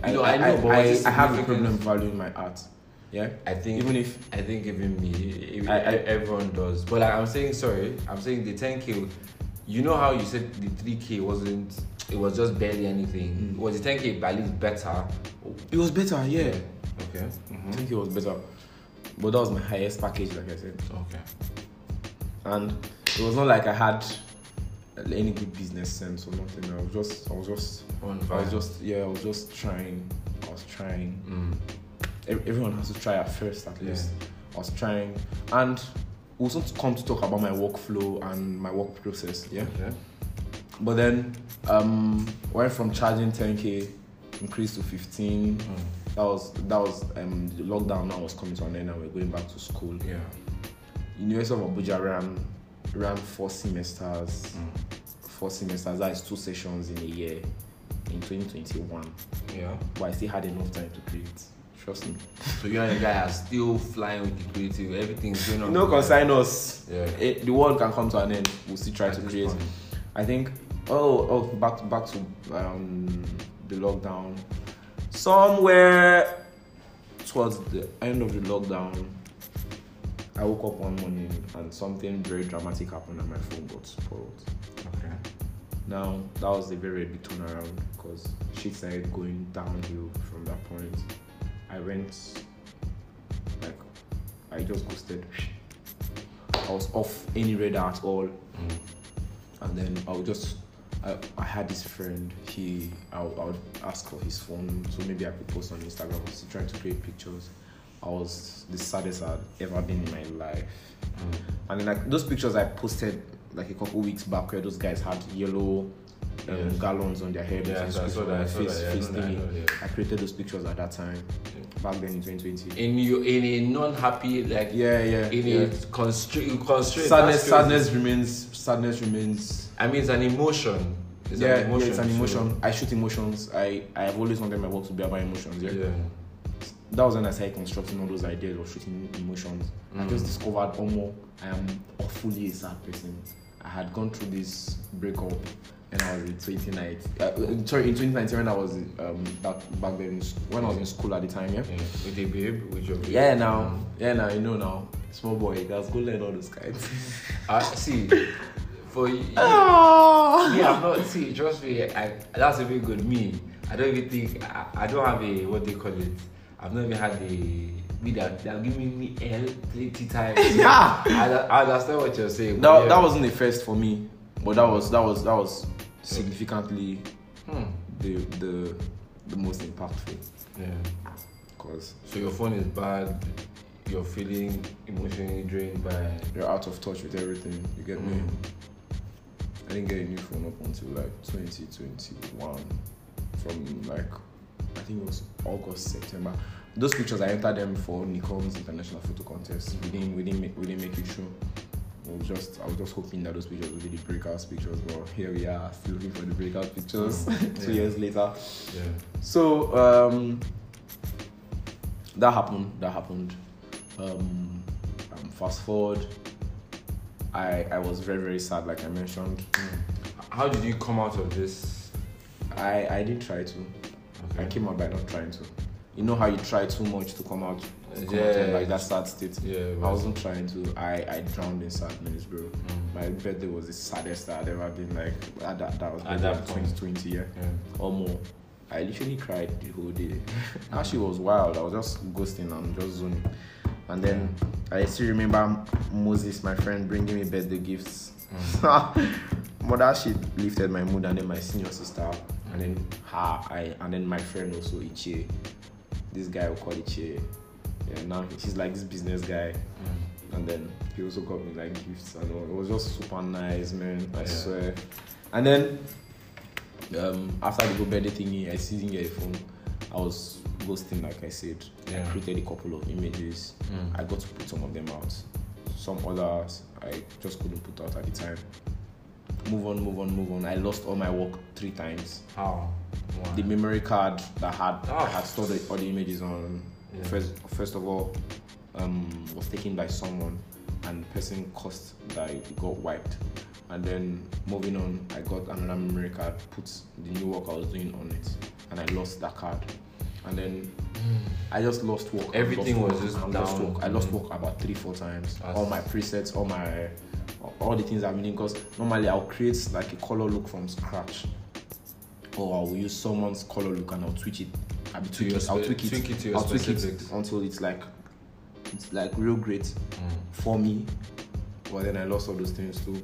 have a problem valuing my art. Yeah, I think everyone does. But like, I'm saying the 10K. You know how you said the 3K wasn't. It was just barely anything. Was the 10K at least better? It was better. Yeah. Okay. Mm-hmm. 10K was better. But that was my highest package, like I said. Okay. And it was not like I had any good business sense or nothing. I was just trying. Mm. Everyone has to try at first, at least. I was trying. And we also come to talk about my workflow and my work process, yeah? Okay. But then, went from charging 10K, increased to 15. Mm. That was the lockdown now was coming to an end and we're going back to school. Yeah. University of Abuja ran 4 semesters. Mm. 4 semesters, that is 2 sessions in a year in 2021. Yeah. But I still had enough time to create. Trust me. So you and the guy are still flying with the creative, everything's going on. No concern us. Yeah. The world can come to an end. We'll still try to create. Point. I think back to the lockdown. Somewhere towards the end of the lockdown, I woke up one morning and something very dramatic happened and my phone got spoiled. Okay. Now, that was a very big turnaround because shit started going downhill from that point. I just ghosted. I was off any radar at all. Mm. And then I had this friend, I would ask for his phone, so maybe I could post on Instagram. I was trying to create pictures. I was the saddest I'd ever been in my life. Mm. And then like those pictures I posted like a couple weeks back where those guys had yellow gallons on their head. Yeah, I created those pictures at that time, back then in 2020. In a non-happy, like... Yeah. Sadness remains... I mean, it's an emotion. It's an emotion. I shoot emotions. I've always wanted my work to be about emotions. Yeah. That was when I started constructing all those ideas of shooting emotions. I just discovered, I am awfully a sad person. I had gone through this breakup and I was in 2019. Sorry, in 2019 when I was back then when I was in school at the time, yeah. With a babe, with your babe. Yeah, now you know now, small boy, that's good. Learn all those kinds. See, for you, yeah, not see. Trust me, that's a very good meme. I don't even think I don't have a what they call it. I've never had a. They're giving me L 30 times. Yeah, I understand what you're saying. No, yeah. That wasn't the first for me, but that was significantly the most impactful. Yeah, cause so your phone is bad. You're feeling emotionally drained by. You're out of touch with everything. You get me. I didn't get a new phone up until like 2021. From like I think it was August, September. Those pictures, I entered them for Nikon's International Photo Contest. We didn't make it show. I was just hoping that those pictures would be the breakout pictures, but here we are, still looking for the breakout pictures 2 years later. Yeah. So that happened. Fast forward, I was very, very sad, like I mentioned. How did you come out of this? I didn't try to. Okay. I came out by not trying to. You know how you try too much to come out, like that sad state. Yeah, right. I wasn't trying to. I drowned in sadness, bro. My birthday was the saddest I'd ever been. Like that was at that 2020, yeah, or more. I literally cried the whole day. Actually, it was wild. I was just ghosting and just zoning. And then I still remember Moses, my friend, bringing me birthday gifts. But that shit lifted my mood. And then my senior sister, and then and then my friend also Ichie. This guy will call Ichie. Yeah, now he's like this business guy, and then he also got me like gifts and all. It was just super nice, man. I swear. And then after the birthday thingy, I didn't get a phone. I was ghosting, like I said. I created a couple of images. I got to put some of them out. Some others I just couldn't put out at the time. Move on. I lost all my work 3 times. How? Wow. The memory card that I had stored all the images on. Yeah. First of all, was taken by someone, and the person cursed that it got wiped. And then moving on, I got another memory card, put the new work I was doing on it, and I lost that card. And then I just lost work. Everything was just down. I lost work about 3-4 times. That's... all my presets, all the things I'm doing. Because normally I'll create like a color look from scratch. Or I'll use someone's color look and I'll tweak it. I'll tweak it until it's like real great for me. But then I lost all those things too.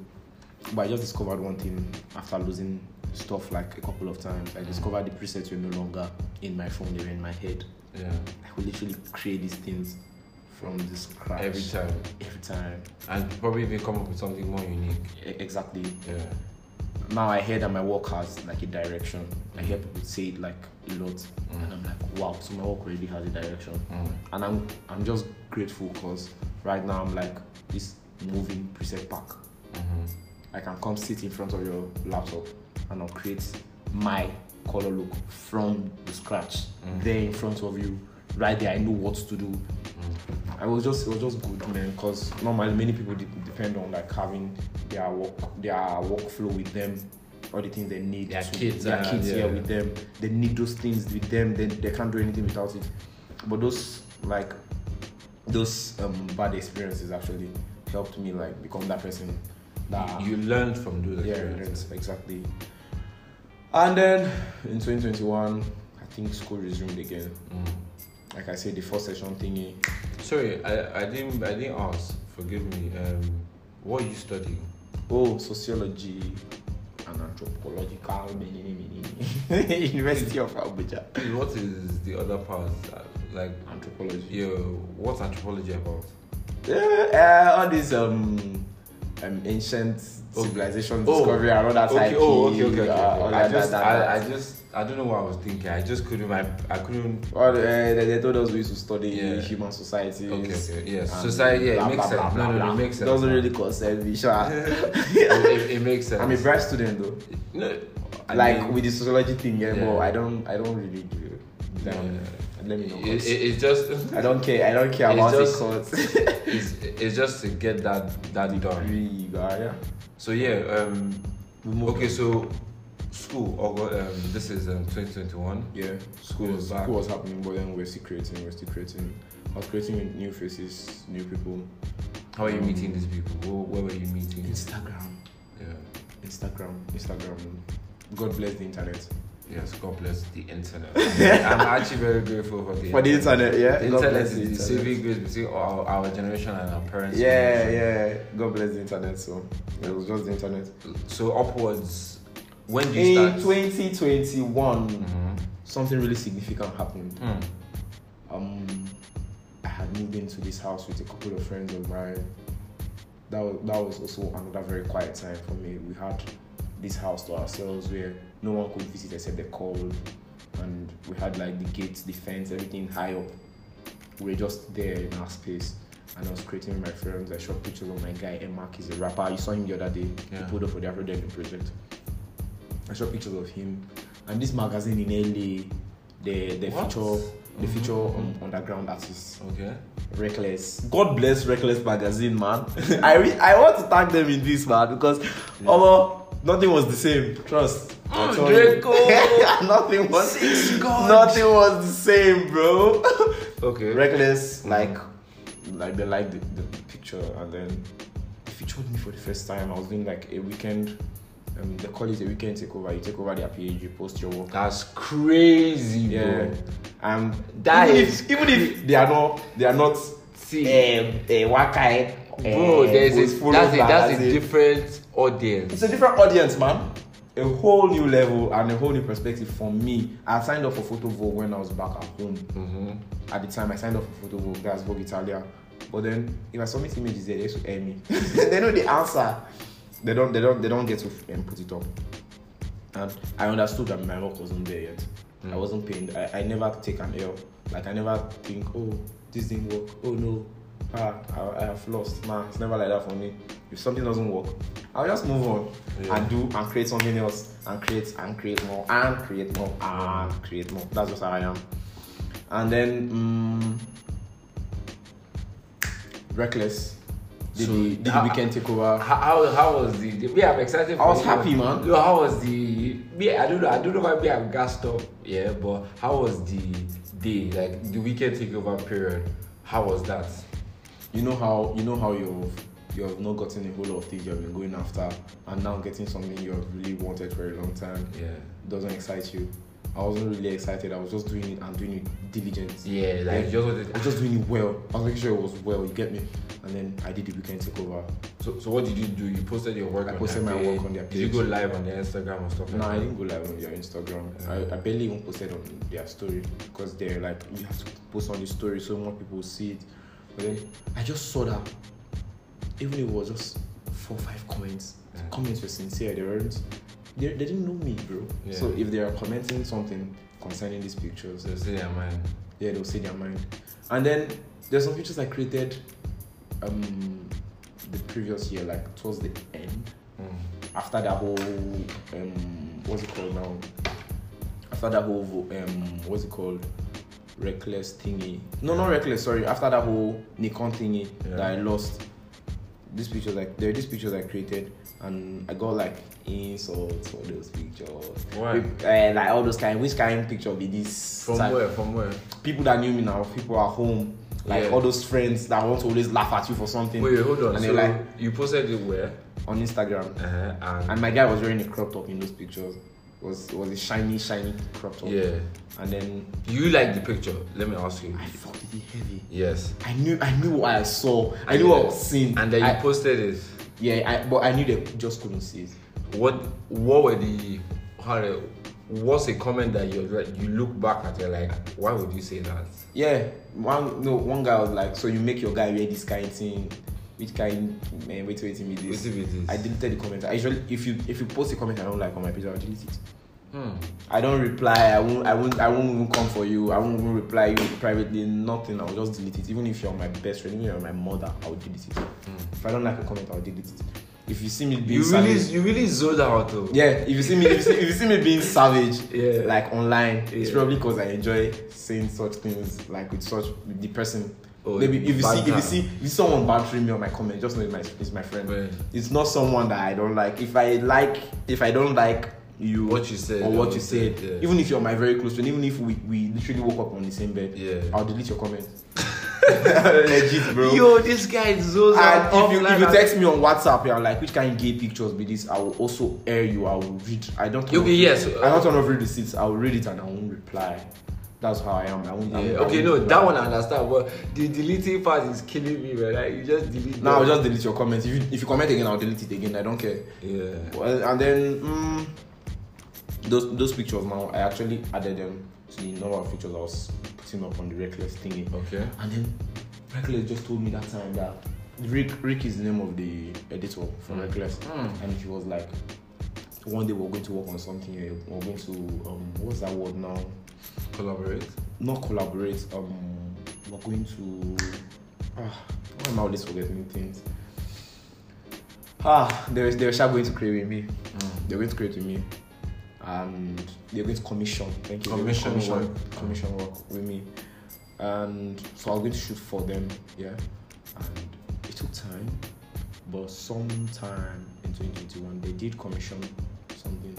But I just discovered one thing after losing stuff like a couple of times. I discovered the presets were no longer in my phone; they were in my head. Yeah, I would literally create these things from the scratch every time, and probably even come up with something more unique. Exactly. Yeah. Now I hear that my work has like a direction. I hear people say it like a lot, and I'm like, wow, so my work really has a direction. And I'm just grateful because right now I'm like this moving preset pack. I can come sit in front of your laptop and I'll create my color look from the scratch. There in front of you, right there. I know what to do. It was just good, man, because normally many people depend on like having their workflow with them, all the things they need. Their kids here with them. They need those things with them. They can't do anything without it. But those bad experiences actually helped me like become that person that you learned from those experiences. Exactly. And then in 2021, I think school resumed again. Like I said, the first session thingy. Sorry, I didn't ask. Forgive me. What are you studying? Oh, sociology and anthropological. University of Abuja. What is the other part? Like anthropology. Yeah. What's anthropology about? All these ancient civilization discovery and all that type. Okay. I don't know what I was thinking. I couldn't. Well, they told us we used to study human societies. Okay. Yes. Society. Yeah, it makes sense. No, it makes sense. Doesn't really concern me. Sure. It makes sense. I'm a bright student though. No. I mean, with the sociology thing, but I don't really do. Let me know. It's just. I don't care about the course. It's just to get that degree, done. Yeah. So yeah, okay, so school, this is 2021. Yeah, school was back. School was happening, but then we're still creating. I was creating new faces, new people. How are you meeting these people? Where were you meeting? Instagram. Yeah. Instagram. God bless the internet. Yes, God bless the internet. I'm actually very grateful for the internet. For the internet, yeah. The internet is the saving grace between our generation and our parents. Yeah, generation. Yeah. God bless the internet. So it was just the internet. So upwards, when do you start? In 2021, something really significant happened. I had moved into this house with a couple of friends of mine. That was also another very quiet time for me. We had this house to ourselves where no one could visit except the cold, and we had like the gates, the fence, everything high up. We were just there in our space, and I was creating with my friends. I shot pictures of my guy Mark, he's a rapper. You saw him the other day. Yeah. He pulled up for the Afro Denim project. I shot pictures of him, and this magazine in LA, they feature underground artists. Okay. Reckless. God bless Reckless magazine, man. I want to thank them in this, man, because nothing was the same. Trust. Nothing was. Six God. Nothing was the same, bro. Okay. Reckless, like they liked the picture, and then they featured me for the first time. I was doing like a weekend. They call it a weekend takeover. You take over their page, you post your work. That's crazy, bro. That even if they are not wakai. Bro, that's a different audience. It's a different audience, man. A whole new level and a whole new perspective for me. I signed up for PhotoVogue when I was back at home. At the time, I signed up for PhotoVogue. That's Vogue Italia. But then, if I submit images, they used to air me. They know the answer. They don't get to put it up. And I understood that my work wasn't there yet. I wasn't paying. I never take an L. Like I never think, oh, this didn't work. Oh no. I have lost. Nah, it's never like that for me. If something doesn't work, I'll just move on and create something else and create more. That's just how I am. And then Reckless did the weekend takeover. How was the me? I'm excited. I was happy, man. Yo, how was the me? I don't know why me. I'm gassed up. Yeah, but how was the day? Like the weekend takeover period. How was that? You know how you've not gotten a whole lot of things you've been going after, and now getting something you've really wanted for a long time. Yeah, doesn't excite you. I wasn't really excited. I was just doing it and doing it diligently. Yeah, I was just doing it well. I was making sure it was well. You get me? And then I did the weekend takeover. So what did you do? You posted your work. I posted my work on their page. Did you go live on their Instagram or stuff? No, I didn't go live on their Instagram. I barely even posted on their story because they're like, you have to post on the story so more people see it. But then I just saw that even if it was just 4 or 5 comments, the comments were sincere. They weren't. They didn't know me, bro. Yeah. So if they are commenting something concerning these pictures, they'll say their mind. Yeah, they'll say their mind. And then there's some pictures I created the previous year, like towards the end. After that whole Reckless thingy. No, not Reckless, sorry. After that whole Nikon thingy that I lost. These pictures, there are these pictures I created, and I got insults for those pictures. Why? Like all those kind. Which kind of picture be this? From where? People that knew me now, people at home, all those friends that want to always laugh at you for something. Wait, hold on. And so you posted it where? On Instagram. And my guy was wearing a crop top in those pictures. Was a shiny crop top. Yeah. And then you like the picture. Let me ask you. I fucked it heavy. Yes. I knew what I saw. I knew what I was seeing. And then you posted it. Yeah, but I knew they just couldn't see it. What's a comment that you look back at? You're like, why would you say that? Yeah. One guy was like, so you make your guy wear this kind of thing. Which kind? Man, wait, I deleted the comment. I usually, if you post a comment I don't like on my page, I'll delete it. I don't reply. I won't even come for you. I won't even reply you privately. Nothing. I'll just delete it. Even if you're my best friend, even if you're my mother, I'll delete it. If I don't like a comment, I'll delete it. If you see me being savage, you really zoned out though. Yeah. If you see me being savage, like online, it's probably because I enjoy saying such things, like with the person. Oh, maybe if you see someone bantering me on my comment, just know it's my friend. Right. It's not someone that I don't like. If I don't like you, what you said or what you said, yeah. Even if you're my very close friend, even if we literally woke up on the same bed, yeah. I'll delete your comment. Legit, bro. Yo, this guy is so sad. If you text me on WhatsApp, you're like, which kind of gay pictures be this? I will also air you. I will read. I don't. Okay, yes. I don't want to read receipts. I will read it and I won't reply. That's how I am. That one I understand. But the deleting part is killing me, man. Like, you just delete. Now I'll just delete your comments. If you comment again, I'll delete it again. I don't care. Yeah. Well, and then those pictures now, I actually added them to the number of pictures I was putting up on the Reckless thingy. Okay. And then Reckless just told me that time that Rick is the name of the editor from Reckless, and he was like, one day we're going to work on something. We're going to what's that word now? Not collaborate. We're going to. Why am I always forgetting things? They're going to create with me. They're going to create with me, and they're going to commission. Thank you. Commission work with me, and so I'm going to shoot for them. Yeah, and it took time, but sometime in 2021 they did commission something.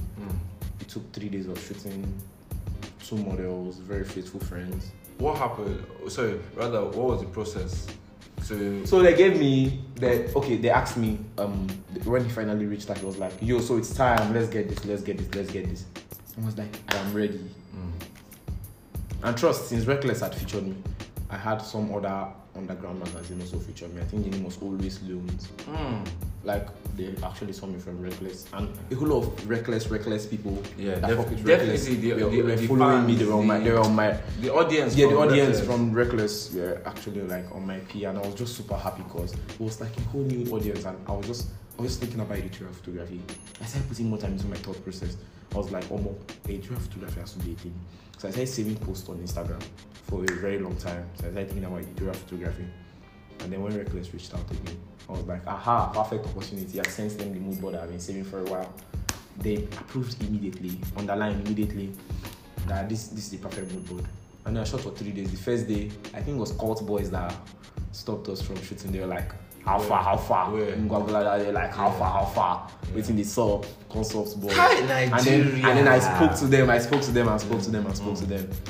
It took 3 days of shooting. 2 models, very faithful friends. What happened? Sorry, rather, what was the process? So they gave me they asked me when he finally reached out, he was like, yo, so it's time, let's get this. I was like, I'm ready. And trust, since Reckless had featured me, I had some other underground magazine also featured me. I think the name was Always Loans. Like, they actually saw me from Reckless, and a whole lot of reckless people. Yeah, definitely. They were following me. The audience from Reckless were actually like on my P, and I was just super happy because it was like a whole new audience, and I was thinking about editorial photography. I started putting more time into my thought process. I was like, editorial photography has to be a thing. So I started saving posts on Instagram for a very long time. So I started thinking about editorial photography, and then when Reckless reached out to me, I was like, aha, perfect opportunity. I sent them the mood board I've been saving for a while. They approved immediately, that this is the perfect mood board. And then I shot for 3 days. The first day, I think it was Cult Boys that stopped us from shooting. They were like, how far? In Gwagwalada, they were like, how far? Yeah. Waiting, they saw Concepts Boys. And then I spoke to them.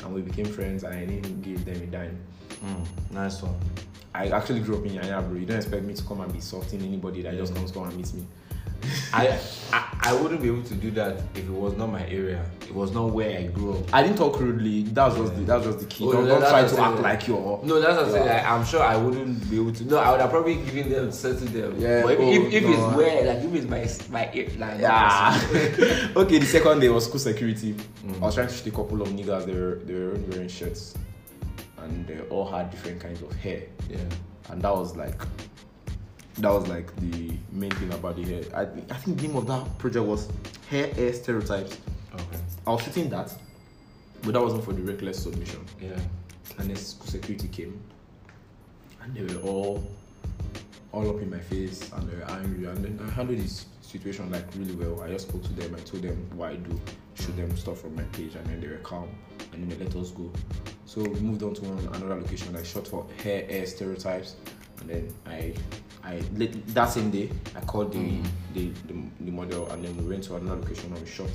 And we became friends, and I didn't give them a dime. Nice one. I actually grew up in Yaya, bro. You don't expect me to come and be softing anybody that just comes to come and meet me. I wouldn't be able to do that if it was not my area. It was not where I grew up. I didn't talk rudely. That was the key. Don't try to act like you're. No, that's what I'm saying. I'm sure I wouldn't be able to. No, I would have probably given them, said to them. Yeah. But it's where, like, if it's my area, like. Yeah. Okay. The second day was school security. I was trying to shoot a couple of niggas. They were wearing shirts. And they all had different kinds of hair. Yeah. And that was like the main thing about the hair. I think the name of that project was Hair Stereotypes. Okay. I was shooting that, but that wasn't for the Reckless submission. Yeah. And then school security came, and they were all up in my face, and they were angry. And then I handled this situation like really well. I just spoke to them. I told them what I do, showed them stuff from my page, and then they were calm, and then they let us go. So we moved on to another location. I shot for hair stereotypes, and then that same day I called the model, and then we went to another location and we shot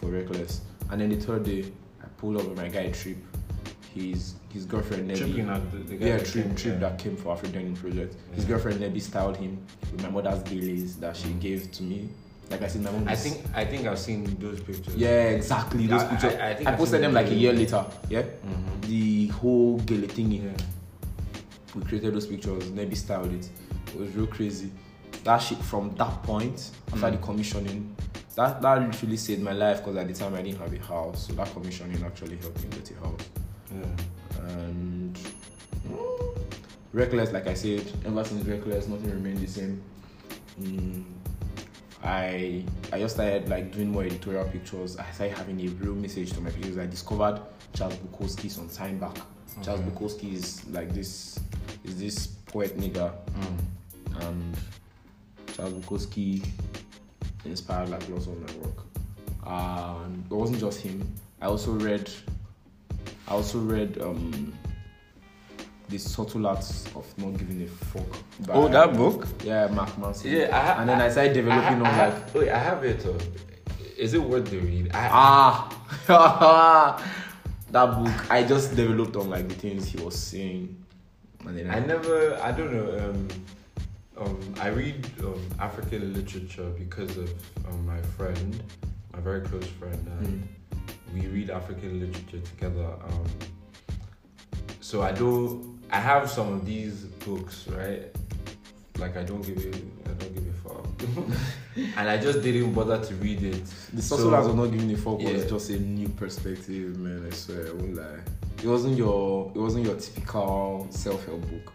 for Reckless. And then the third day I pulled up with my guy Trip, his girlfriend Nebi. Trip that came for Afro Denim project. Yeah. His girlfriend Nebi styled him with my mother's dailies that she gave to me. Like I said, my mom. I think I've seen those pictures. Yeah, exactly. Those pictures. I posted them like a year later. Yeah, the whole gele thingy. Yeah. We created those pictures. Nebi styled it. It was real crazy. That shit from that point after the commissioning, that literally saved my life, because at the time I didn't have a house, so that commissioning actually helped me get a house. Yeah. And Reckless, like I said, ever since Reckless, nothing remained the same. I just started like doing more editorial pictures. I started having a real message to my pictures. I discovered Charles Bukowski some time back. Okay. Charles Bukowski is like this poet nigga, and Charles Bukowski inspired like lots of my work. It wasn't just him. I also read The Subtle Arts of Not Giving a Fuck. By, that book? Yeah, Mark Manson. Yeah, and then I started developing on like... Wait, I have it. Is it worth the read? That book, I just developed on like the things he was saying. And then I don't know. I read African literature because of my friend, my very close friend, and we read African literature together. So I have some of these books, right? Like I don't give a fuck, and I just didn't bother to read it. The Subtle Arts of Not Giving a Fuck was just a new perspective, man. I swear, I won't lie. It wasn't your typical self-help book.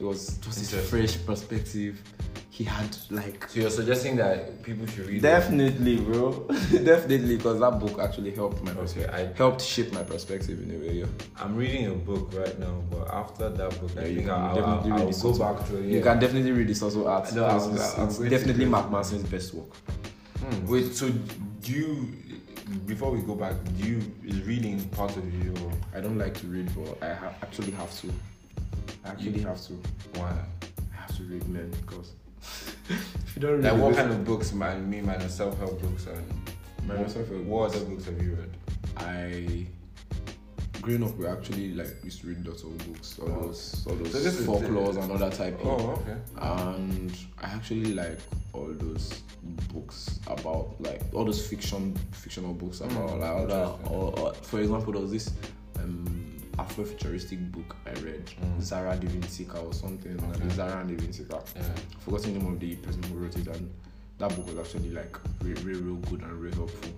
It was just a fresh perspective. He had like. So you're suggesting that people should read. Definitely, that? Bro. Definitely, because that book actually helped my perspective. Helped shape my perspective in a way. Yeah. I'm reading a book right now, but after that book, I think I'll go back to it. Yeah. You can definitely read the Subtle Arts. No, it's definitely Mark Manson's best work. Wait, so do you? Before we go back, is reading part of you? I don't like to read, but I actually have to. Why? I have to read, man, because. If you don't read, like what kind of books, man? Me, man, self-help books and self-help. What other books have you read? Growing up, we actually used to read lots of books, all those folklores and all that type. Oh, okay. And I actually like all those books about all those fictional books about for example, there was this Afrofuturistic book I read, Zara Devinsika or something. Okay. Zara and Devinsika. Yeah. I forgot the name of the person who wrote it, and that book was actually real good and real helpful.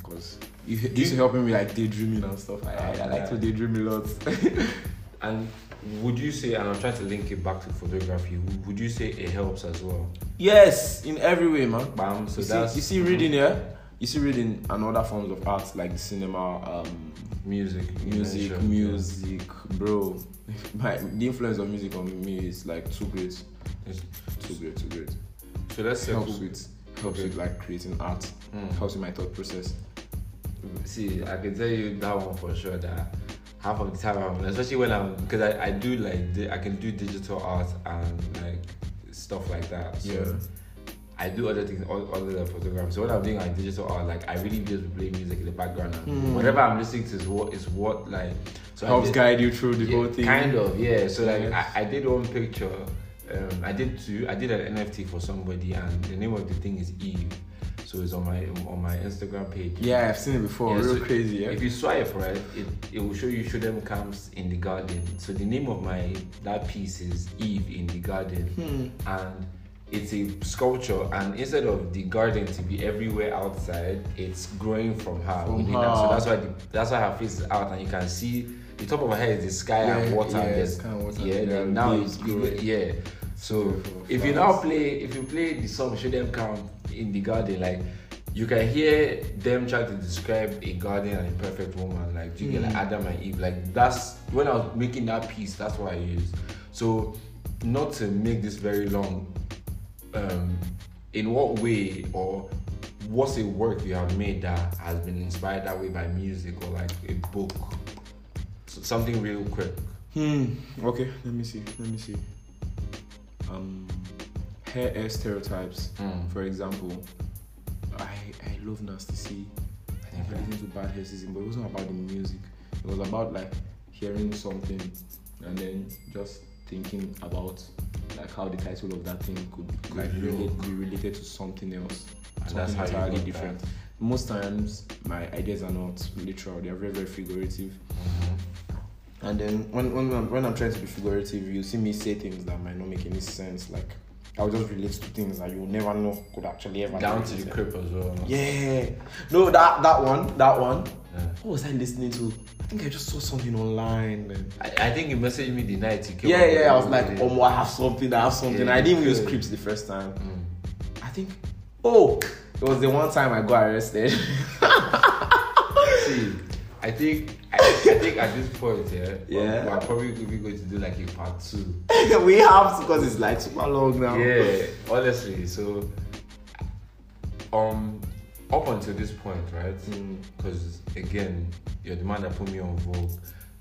Because it used to help me with daydreaming and stuff. I like to daydream a lot. And would you say, and I'm trying to link it back to photography, would you say it helps as well? Yes, in every way, man. Bam. So you see reading here. Yeah? You see reading and other forms of arts like cinema, music, bro. The influence of music on me is too great. So that helps with creating art. Helps with my thought process. See, I can tell you that one for sure. That half of the time, especially when because I do I can do digital art and stuff like that. So. Yeah. I do other things other than photography. So when I'm doing digital art, I really just play music in the background. And whatever I'm listening to is what so helps guide you through the whole thing. Kind of, yeah. So I did one picture. I did two. I did an NFT for somebody, and the name of the thing is Eve. So it's on my Instagram page. Yeah, I've seen it before. Yeah, real so crazy. Yeah. If you swipe right, it will show you Shodem Camps in the Garden. So the name of that piece is Eve in the Garden, and it's a sculpture, and instead of the garden to be everywhere outside, it's growing from her. So that's why her face is out, and you can see the top of her head is the sky and water. Yeah, and sky and water. Yeah, and now it's growing. Yeah. So if you play the song Shodem Camps in the Garden, you can hear them try to describe a garden and a perfect woman, you get Adam and Eve. That's when I was making that piece. That's what I used. So not to make this very long. In what way or what's a work you have made that has been inspired that way by music or a book? So something real quick. Okay, let me see. Hair stereotypes. For example, I love Nasty C. I think I listened to Bad Hair Season, but it wasn't about the music. It was about hearing something and then just thinking about how the title of that thing could be related to something else. And something that's entirely different. That. Most times my ideas are not literal, they are very, very figurative. And then when I'm trying to be figurative, you see me say things that might not make any sense. I'll just relate to things that you'll never know could actually ever down to the crib as well. Yeah. No, that one. Yeah. What was I listening to? I think I just saw something online, man. I think you messaged me the night you came. Yeah, I was I have something, Yeah, I didn't use scripts the first time. I think, it was the one time I got arrested. See, I think at this point, we're probably going to do a part two. We have to, because it's super long now. Yeah, honestly, so... up until this point, right? Because again, you're the man that put me on Vogue.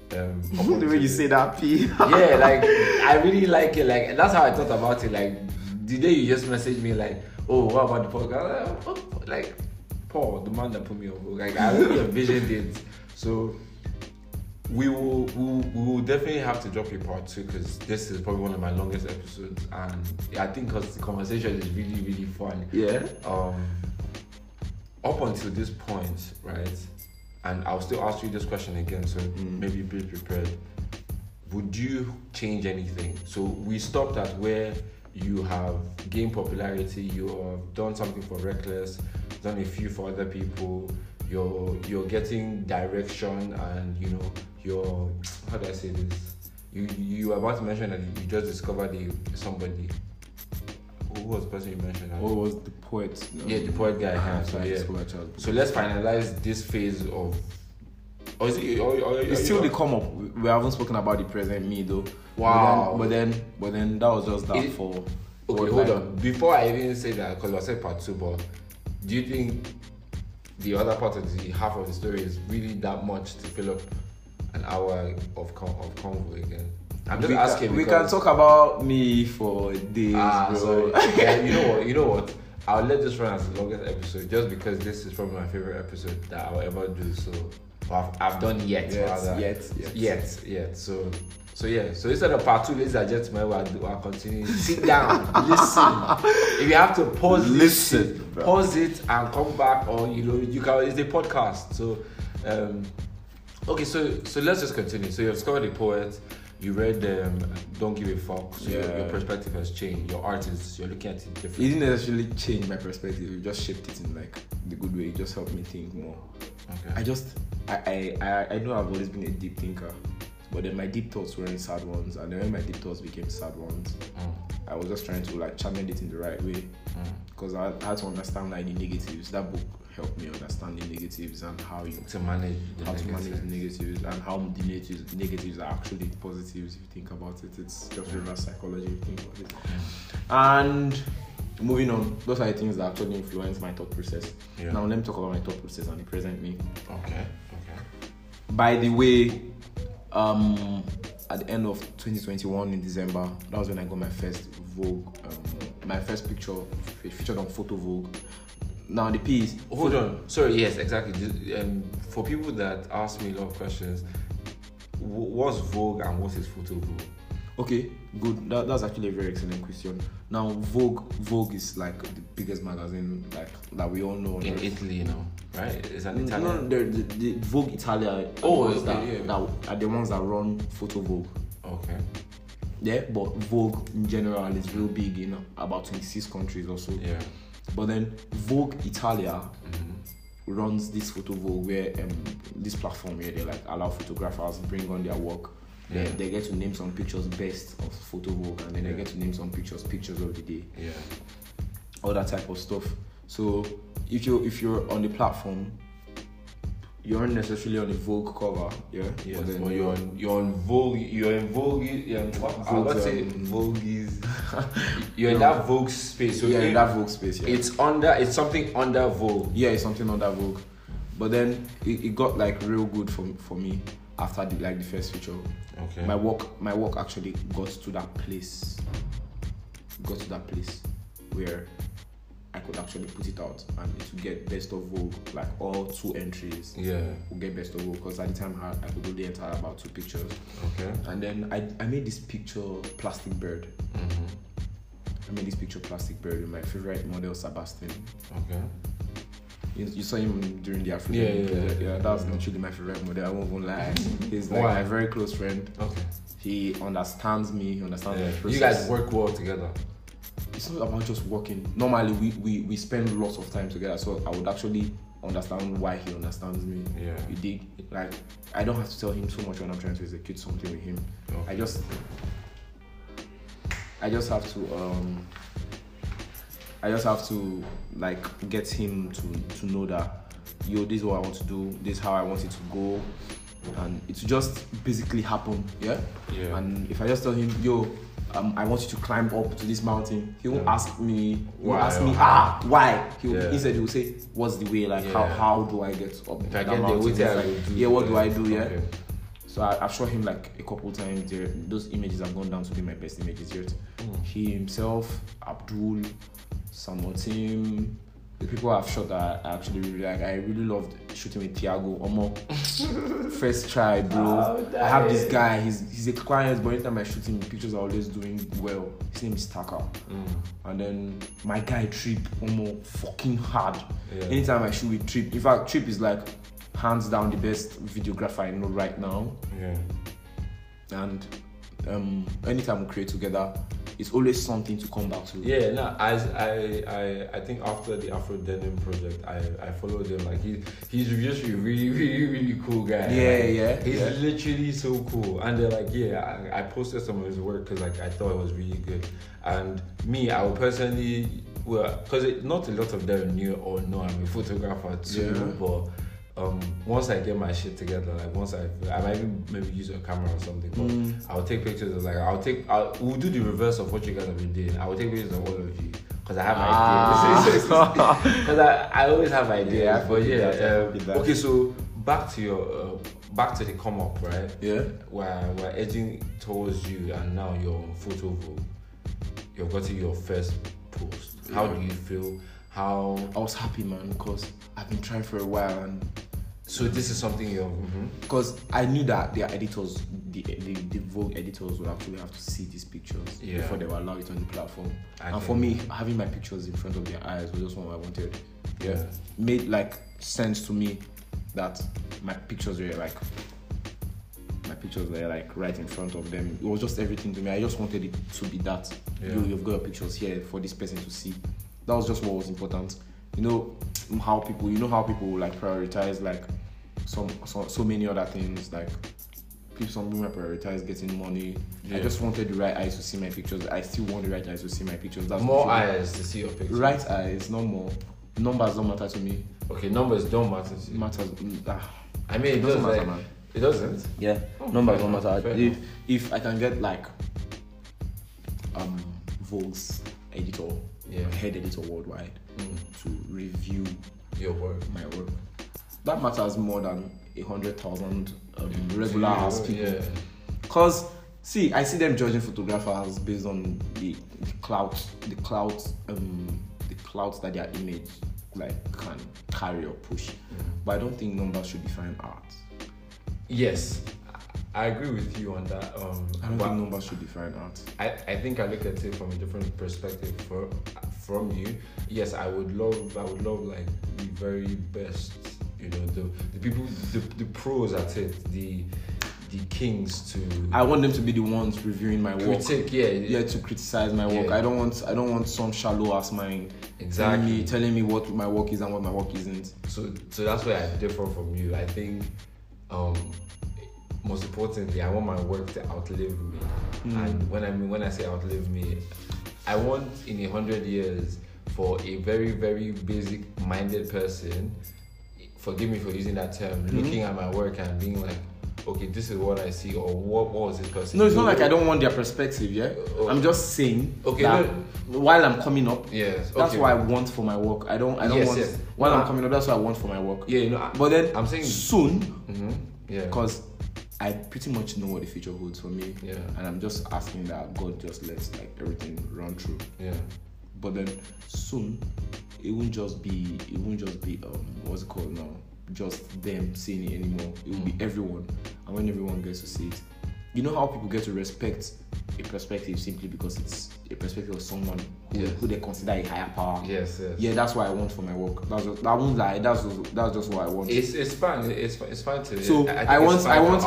The way you say that P. Yeah, like I really like it. Like that's how I thought about it. Like the day you just messaged me, like, oh, what about the podcast? Like Paul, the man that put me on Vogue. Like I really envisioned it. So we will definitely have to drop a part 2 because this is probably one of my longest episodes, and I think because the conversation is really really fun. Yeah. Up until this point, right? And I'll still ask you this question again, so maybe be prepared. Would you change anything? So we stopped at where you have gained popularity, you have done something for Reckless, done a few for other people, you're getting direction, and you know, you're, how do I say this? You were about to mention that you just discovered somebody. Who was the person you mentioned? What was the poet? Yeah, the poet guy. So let's finalize this phase of. Or is it? Or it's still the come up. We haven't spoken about the present me though. Wow. But then that was just that for. Okay, hold on. Before I even say that, because I said part 2, but do you think the other part of the half of the story is really that much to fill up an hour of convo again? I'm just asking. We can talk about me for days, bro. So, yeah, you know what? I'll let this run as the longest episode just because this is probably my favorite episode that I'll ever do. So I've done yet. So instead of part 2, ladies and gentlemen, we'll continue. Sit down, listen. If you have to pause, listen. Pause it and come back, or you can. It's a podcast, so okay. So let's just continue. So you've discovered the poet. You read Don't Give a Fuck, so your perspective has changed. Your artists, you're looking at it differently. It didn't necessarily change my perspective, it just shaped it in like the good way. It just helped me think more. Okay. I know I've always been a deep thinker, but then my deep thoughts weren't sad ones, and then when my deep thoughts became sad ones, I was just trying to like channel it in the right way, because I had to understand like the negatives. That book helped me understand the negatives and how to manage the negatives and how the negatives are actually positives. If you think about it, it's just reverse psychology. If you think about it, and moving on, those are the things that actually influence my thought process. Yeah. Now let me talk about my thought process and the present me. Okay. By the way, at the end of 2021 in December, that was when I got my first Vogue, my first picture featured on PhotoVogue. Now the piece. Hold on. Sorry. Yes, exactly. For people that ask me a lot of questions, what's Vogue and what is PhotoVogue? Okay, good. That's actually a very excellent question. Now Vogue is like the biggest magazine like that we all know in Italy now, right? It's an Italian. No, the Vogue Italia. Oh, okay, that are the ones that run PhotoVogue. Okay. Yeah, but Vogue in general is real big in about 26 countries or so. Yeah. But then Vogue Italia runs this PhotoVogue where this platform where they like allow photographers bring on their work. Yeah. They get to name some pictures best of PhotoVogue, and then they get to name some pictures of the day. Yeah. All that type of stuff. So if you're on the platform, you aren't necessarily on the Vogue cover, yeah. Yes, but you're on Vogue. You're in Vogue. Vogue is. You're in that Vogue space. So in that Vogue space. Yeah. It's something under Vogue. Yeah, it's something under Vogue. But then it got like real good for me after the first feature. Okay. My work actually got to that place. Where I could actually put it out and to get best of Vogue, like all 2 entries. Yeah, we'll get best of Vogue because at the time I could do the entire about 2 pictures. Okay, and then I made this picture plastic bird. I made this picture plastic bird with my favorite model Sebastian. Okay, you saw him during the Afro Denim. Yeah, that was naturally my favorite model. I won't lie, he's like my very close friend. Okay, he understands me. He understands my process. You guys work well together. It's not about just working. Normally, we spend lots of time together, so I would actually understand why he understands me. Yeah. You dig? Like, I don't have to tell him so much when I'm trying to execute something with him. Okay. I just have to, like, get him to know that, this is what I want to do, this is how I want it to go, and it's just basically happen, yeah? Yeah. And if I just tell him, I want you to climb up to this mountain. He won't ask me. Why? Instead he will say, "What's the way? Like, how do I get up?" If I get there, what do I do? Okay. Yeah. So I've shot him like a couple times there. Those images have gone down to be my best images yet. He himself, Abdul, Samuel Tim, the people I've shot that I actually really like. I really loved shooting with Thiago, Omo. First try, bro. Oh, I have this guy, he's a client, but anytime I shoot him, pictures are always doing well. His name is Taka. And then my guy Trip, Omo, fucking hard. Yeah. Anytime I shoot with Trip, in fact, Trip is like hands down the best videographer I know right now. Yeah. And anytime we create together, it's always something to come back to. Yeah, no, I think after the Afro Denim project, I followed him. Like he's just a really, really, really cool guy. Yeah, like, yeah. He's literally so cool. And they're like, yeah, I posted some of his work because like I thought it was really good. And me, I would personally, well, because not a lot of them knew or know I'm a photographer too, but. Once I get my shit together, like once I might even maybe use a camera or something, but I'll take pictures of like, we'll do the reverse of what you guys have been doing. I will take pictures of all of you, because I have ideas. Because I always have ideas, but okay, so back to the come up, right? Yeah. Where we're edging towards you and now you're on PhotoVogue, you've got to your first post. How do you feel? I was happy, man, because I've been trying for a while, and so this is something you're because I knew that their editors, the Vogue editors, would actually have to see these pictures before they would allow it on the platform. And for me, having my pictures in front of their eyes was just what I wanted. Yeah, made like sense to me that my pictures were like right in front of them. It was just everything to me. I just wanted it to be that you've got your pictures here for this person to see. That was just what was important. You know how people like prioritize like so many other things. Like some people prioritize getting money. I just wanted the right eyes to see my pictures. I still want the right eyes to see my pictures. That's more eyes to see your pictures. Right eyes, not more. Numbers don't matter to me. Okay, numbers don't matter to you. Matters. I mean, it doesn't matter, man. It doesn't. Yeah, oh, numbers don't matter. If I can get like Vogue's editor. Yeah. Head editor worldwide to review your work, my work. That matters more than 100,000 regular ass people. Yeah. Cause see, I see them judging photographers based on the clout that their image like can carry or push. But I don't think numbers should define art. Yes. I agree with you on that. I don't think numbers should define art. I think I look at it from a different perspective from you. Yes, I would love like the very best, you know, the people, the pros at it, the kings to. I want them to be the ones reviewing my work. Critique, to criticize my work. I don't want some shallow ass mind. Exactly. Telling me what my work is and what my work isn't. So that's where I differ from you. I think. Most importantly, I want my work to outlive me, and when I say outlive me, I want in 100 years for a very, very basic-minded person, forgive me for using that term, looking at my work and being like, okay, this is what I see, or what was this person? No, it's not like I don't want their perspective, yeah? Okay. I'm just saying while I'm coming up, that's what I want for my work. I don't want while I'm coming up, that's what I want for my work. Yeah, you know, but then I'm saying soon, because I pretty much know what the future holds for me, and I'm just asking that God just lets like everything run through. Yeah. But then soon, it won't just be what's it called now? Just them seeing it anymore. It will be everyone, and when everyone gets to see it, you know how people get to respect a perspective simply because it's a perspective of someone who they consider a higher power. Yes. Yeah, that's what I want for my work. That's just what I want. It's fine. It's fine to. So I want my work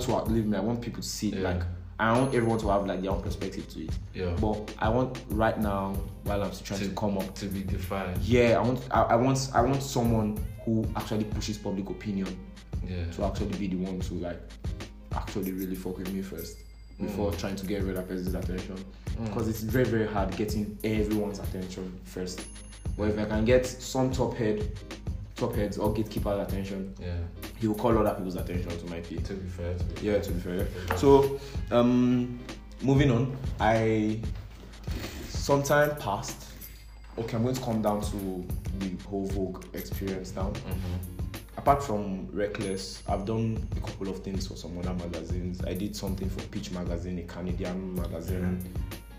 to outlive me. I want people to see it. Like I want everyone to have like their own perspective to it. Yeah. But I want right now while I'm trying to come up to be defined. Yeah, I want someone who actually pushes public opinion. Yeah. To actually be the one to like actually really fuck with me first before trying to get rid of person's attention, because it's very, very hard getting everyone's attention first. But if I can get some top heads or gatekeeper's attention, he will call other people's attention to my feet. To be fair. So moving on, sometime past, okay, I'm going to come down to the whole Vogue experience now. apart from Reckless, I've done a couple of things for some other magazines. I did something for Peach Magazine, a Canadian magazine.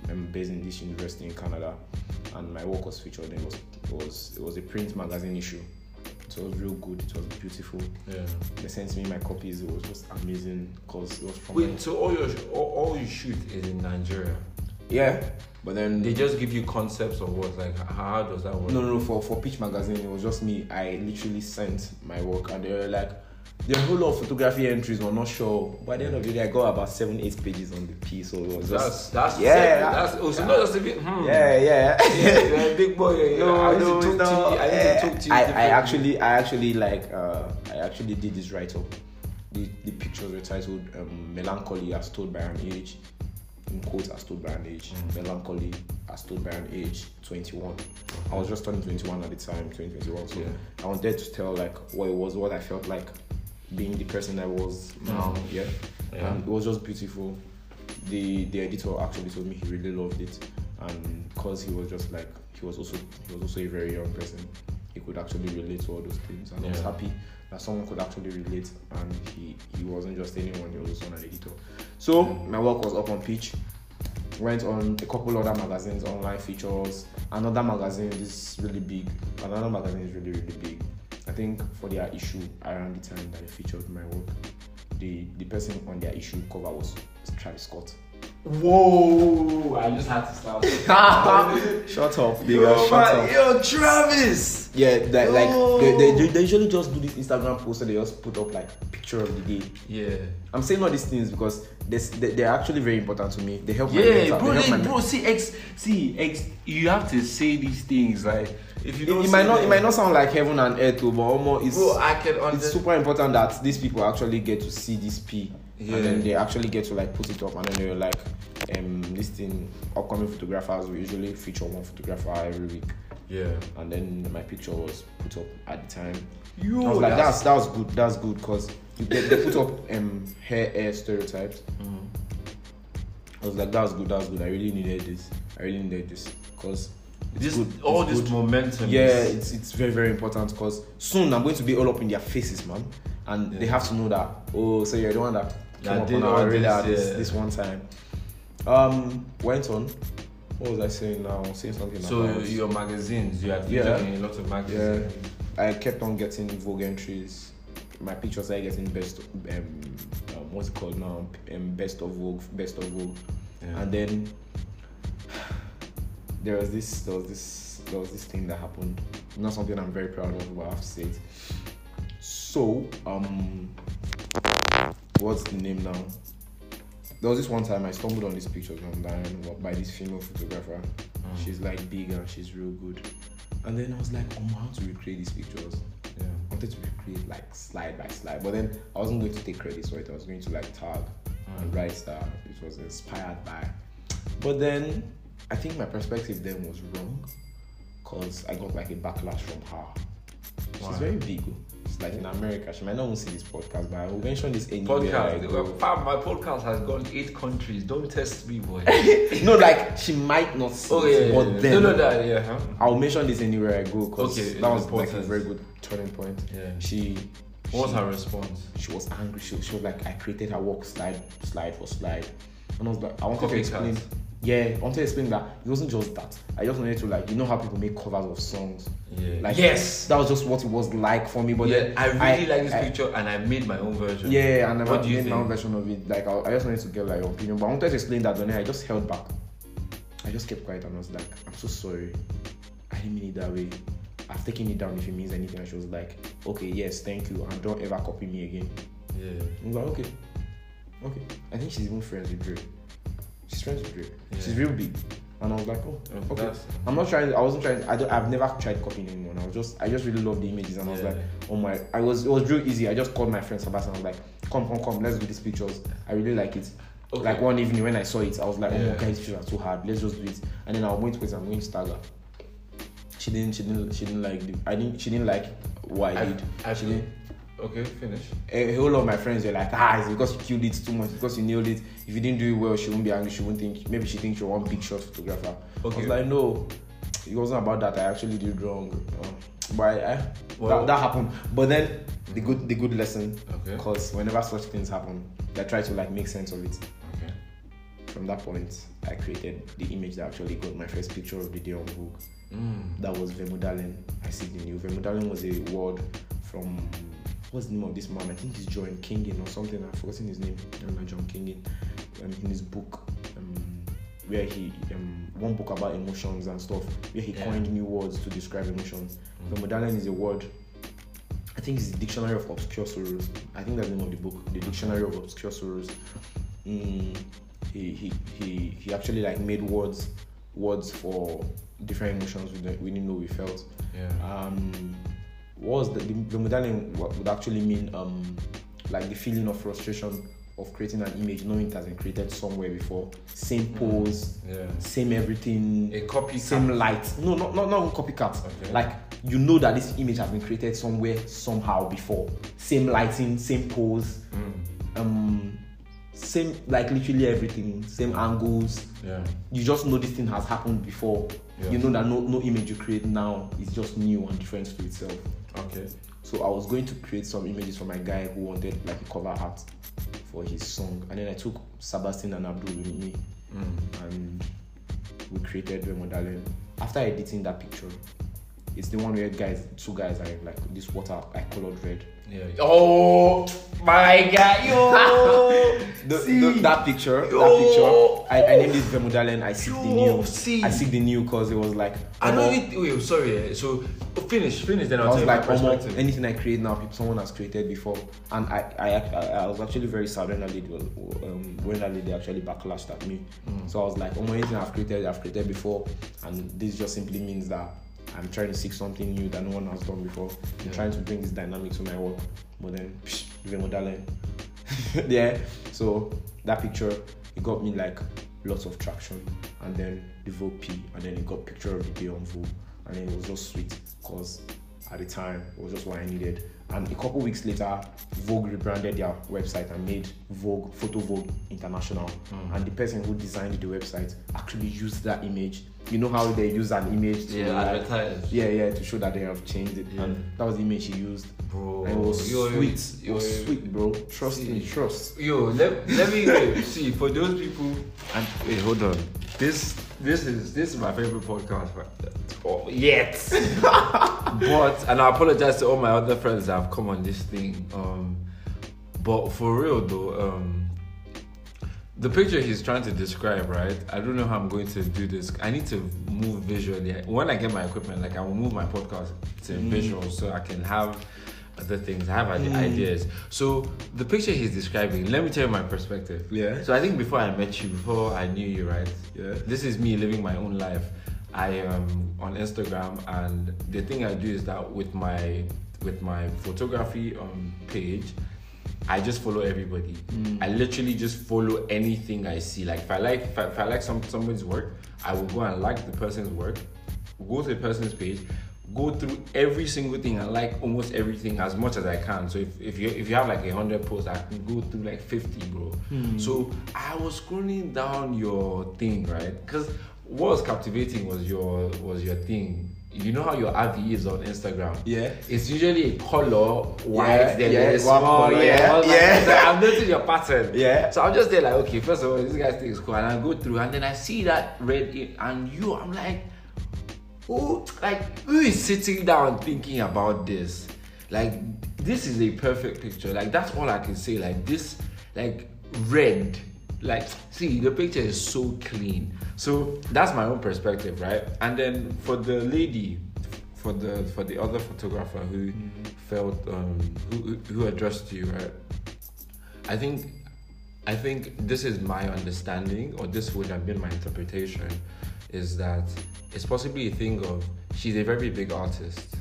I'm based in this university in Canada, and my work was featured. It was a print magazine issue. So it was real good. It was beautiful. Yeah. They sent me my copies. It was just amazing because it was from. Wait, so all you shoot is in Nigeria? Yeah, but then they just give you concepts or what? Like, how does that work? No. For Peach Magazine, it was just me. I literally sent my work, and they were like, the whole lot of photography entries were not sure. By the end of the day, I got about 7-8 pages on the piece. So it was just big boy. I actually did this write up. The pictures were titled "Melancholy as Told by an Age," in quotes, as told by an age. "Melancholy as Told by an Age 21. I was just turning 21 at the time, 2021. So I was there to tell like what it was, what I felt like, being the person I was now. It was just beautiful. The editor actually told me he really loved it, and because he was just like he was also a very young person, he could actually relate to all those things, and I was happy that someone could actually relate, and he wasn't just anyone, he was also an editor. So my work was up on Peach, went on a couple other magazines, online features, another magazine is really, really big. I think for their issue, around the time that I featured my work, the person on their issue cover was Travis Scott. Whoa! I just had to start. Shut up, nigga. Shut up. Yo, Travis! Yeah, they usually just do this Instagram post and they just put up like picture of the day. Yeah. I'm saying all these things because they're actually very important to me. They help me. Yeah, you have to say these things like. If you don't it might not sound like heaven and earth too, but almost it's super important that these people actually get to see this P. Yeah. And then they actually get to like put it up, and then they're like listing upcoming photographers. We usually feature one photographer every week. Yeah. And then my picture was put up at the time. I was like, that's good because they put up hair stereotypes. Mm. I was like, that's good. I really needed this because this momentum. Yeah, it's very, very important because soon I'm going to be all up in their faces, man, and they have to know that. Oh, so you're the one that came up on our radar this one time. Went on. What was I saying now? Saying something. So your magazines, you have featured in a lot of magazines. Yeah. I kept on getting Vogue entries. My pictures are getting best of Vogue, and then. There was this thing that happened. Not something I'm very proud of, but I have to say it. So, what's the name now? There was this one time I stumbled on these pictures online by this female photographer. Mm. She's like big and she's real good. And then I was like, how to recreate these pictures? Yeah. I wanted to recreate like slide by slide, but then I wasn't going to take credit for it. I was going to like tag and write that it was inspired by. But then I think my perspective then was wrong because I got like a backlash from her. Wow. She's very big. She's like in America. She might not even see this podcast, but I will mention this anywhere. My podcast has gone 8 countries. Don't test me, boy. No, like she might not see it. I'll mention this anywhere I go because that was important. Like a very good turning point. Yeah. What was her response? She was angry. She was like, I created her work slide for slide. And I was like, I wanted to explain that it wasn't just that. I just wanted to like, how people make covers of songs. Yeah. Like, yes, that was just what it was like for me. But then I really like this picture, and I made my own version. Yeah, and I made my own version of it. Like I just wanted to get like your opinion, but I wanted to explain that. Then I just held back. I just kept quiet, and I was like, I'm so sorry. I didn't mean it that way. I've taken it down if it means anything. And she was like, okay, yes, thank you, and don't ever copy me again. Yeah. I was like, okay. I think she's even friends with Dre. She's friends with Drake. Yeah. She's real big, and I was like, okay. I've never tried copying anyone. I just really love the images, and I was like, it was real easy. I just called my friend Sebastian. I was like, come, let's do these pictures. I really like it. Okay. Like one evening when I saw it, I was like, these pictures are too hard. Let's just do it. And then I went with and went stagger. She didn't like what I did. Okay, finish. A whole lot of my friends were like, it's because you killed it too much, because you nailed it. If you didn't do it well, she won't be angry, she won't think, maybe she thinks you're one big shot photographer. Okay. I was like, no, it wasn't about that, I actually did wrong. But that happened. But then the good lesson, because whenever such things happen, I try to make sense of it. Okay. From that point, I created the image that actually got my first picture of the day on Vogue. That was Vemödalen. I see the new Vemödalen was a word from, what's the name of this man? I think he's John Kingin or something. I've forgotten his name. John Kingin. In his book, where he one book about emotions and stuff, where he coined new words to describe emotions. Vemödalen is a word. I think it's the Dictionary of Obscure Sorrows. I think that's the name of the book. The Dictionary of Obscure Sorrows. He actually made words for different emotions we didn't know we felt. Yeah. What was the Vemödalen would actually mean the feeling of frustration of creating an image knowing it hasn't created somewhere before. Same pose, same everything, a copycat. Same light. No, not a copycat. Okay. You know that this image has been created somewhere, somehow before. Same lighting, same pose, same, literally everything, same angles. Yeah. You just know this thing has happened before. Yeah. You know that no image you create now is just new and different to itself. Okay. So I was going to create some images for my guy who wanted a cover art for his song. And then I took Sebastian and Abdul with me and we created Vemödalen. After editing that picture, it's the one where two guys are this water I colored red. Yeah. Oh my God, yo! That picture, yo. That picture. I named it Vemödalen. I seek the new because it was I know it. Wait, sorry. So finish. Then I'll tell you my perspective. Anything I create now, someone has created before, and I was actually very sad when that lady actually backlashed at me. So I was anything I've created before, and this just simply means that I'm trying to seek something new that no one has done before. I'm trying to bring this dynamic to my work, but then Vemödalen. Yeah. So that picture, it got me lots of traction, and then the Vogue P, and then it got picture of the day on Vogue, and then it was just sweet because at the time it was just what I needed. And a couple weeks later, Vogue rebranded their website and made Vogue PhotoVogue International. And the person who designed the website actually used that image. You know how they use an image to advertise. To show that they have changed it. Yeah. And that was the image he used. Bro, and it was sweet. It was sweet, bro. Trust. Yo, let me see for those people. And wait, hold on. This is my favorite podcast yet. But I apologize to all my other friends that have come on this thing. But for real though, the picture he's trying to describe, right? I don't know how I'm going to do this. I need to move visually. When I get my equipment, I will move my podcast to visual so I can have other things. I have ideas. So the picture he's describing, let me tell you my perspective. Yeah. So I think before I met you, before I knew you, right? Yeah. This is me living my own life. I am on Instagram, and the thing I do is that with my photography page, I just follow everybody. I literally just follow anything I see. If I like somebody's work, I will go and like the person's work, go to the person's page, go through every single thing and like almost everything as much as I can. So if you have 100 posts, I can go through 50, bro. So I was scrolling down your thing, right? Because what was captivating was your thing. You know how your RV is on Instagram? Yeah. It's usually a color, white, then small, I'm noticing your pattern. Yeah. So I'm just there okay, first of all, this guy's thing is cool. And I go through and then I see that red in, and you, I'm who is sitting down thinking about this? This is a perfect picture. That's all I can say. This, red. See, the picture is so clean. So that's my own perspective, right? And then for the lady, for the other photographer who felt who addressed you, right? I think this is my understanding, or this would have been my interpretation, is that it's possibly a thing of she's a very big artist.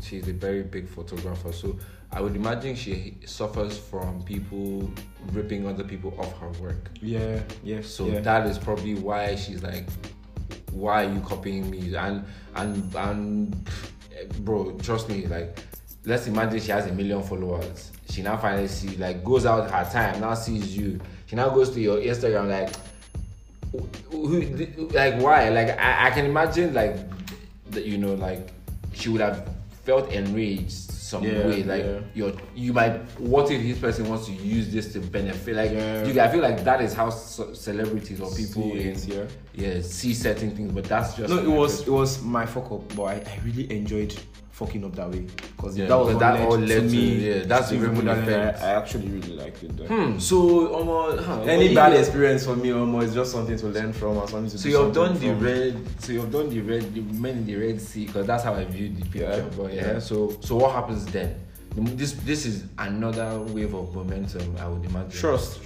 She's a very big photographer. So I would imagine she suffers from people ripping other people off her work. Yeah, yeah. So that is probably why she's why are you copying me? And bro, trust me, let's imagine she has 1 million followers. She now finally sees, goes out her time, now sees you. She now goes to your Instagram, who, why? I can imagine, that, you know, she would have felt enraged some way. Like you might, what if this person wants to use this to benefit? Like I feel like that is how celebrities or people see certain things. But that's just it was my fuck up. But I really enjoyed fucking up that way, because that was that all led to me. Yeah, that's the effect. I actually really liked it. So any bad experience for me, it's just something to learn from or something to. So you've done the red. So you've done the men in the Red Sea, because that's how I viewed the picture. Yeah. But so what happens then? This is another wave of momentum, I would imagine. Trust.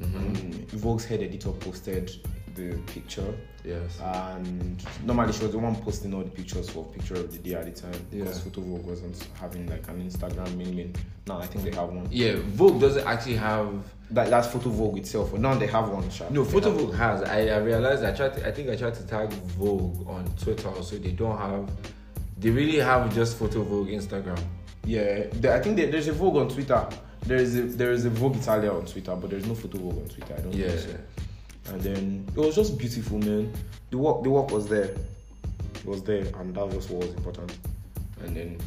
Mm-hmm. Vogue's head editor posted the picture. Yes. And normally she was the one posting all the pictures for Picture of the Day at the time, because PhotoVogue wasn't having like an Instagram mailing. Now I think they have one. Yeah, Vogue doesn't actually have that's PhotoVogue itself. Now they have one. No, PhotoVogue has. I realized I tried to tag Vogue on Twitter, so they don't have. They really have just PhotoVogue Instagram. Yeah, I think there's a Vogue on Twitter. There is a Vogue Italia on Twitter, but there's no PhotoVogue on Twitter. I don't think so. And then it was just beautiful, man. The work was there. It was there, and that was what was important. And then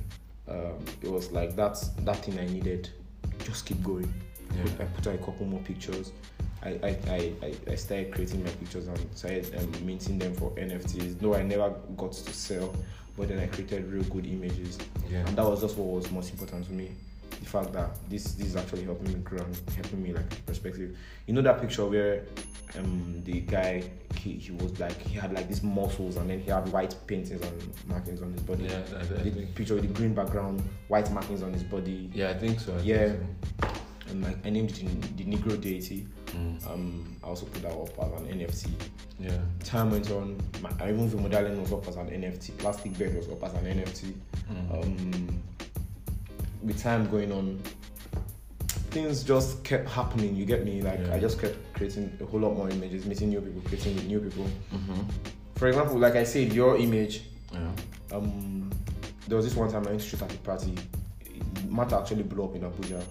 it was like that's that thing I needed. Just keep going. Yeah. I put out a couple more pictures. I started creating my pictures and started minting them for NFTs. No, I never got to sell, but then I created real good images. Yeah. And that was just what was most important to me. The fact that this is actually helping me grow and helping me like perspective. You know that picture where the guy he was like he had like these muscles and then he had white paintings and markings on his body. Yeah, the picture with the green background, white markings on his body. Yeah, I think so. And like I named it the Negro Deity. I also put that up as an NFT. Yeah. Time went on. I even Vemödalen was up as an NFT. Plastic Pigeon was up as an NFT. With time going on, things just kept happening, you get me? Like, I just kept creating a whole lot more images, meeting new people, creating with new people. Mm-hmm. For example, like I said, your image. Yeah. There was this one time I went to shoot at a party. Mata actually blew up in Abuja,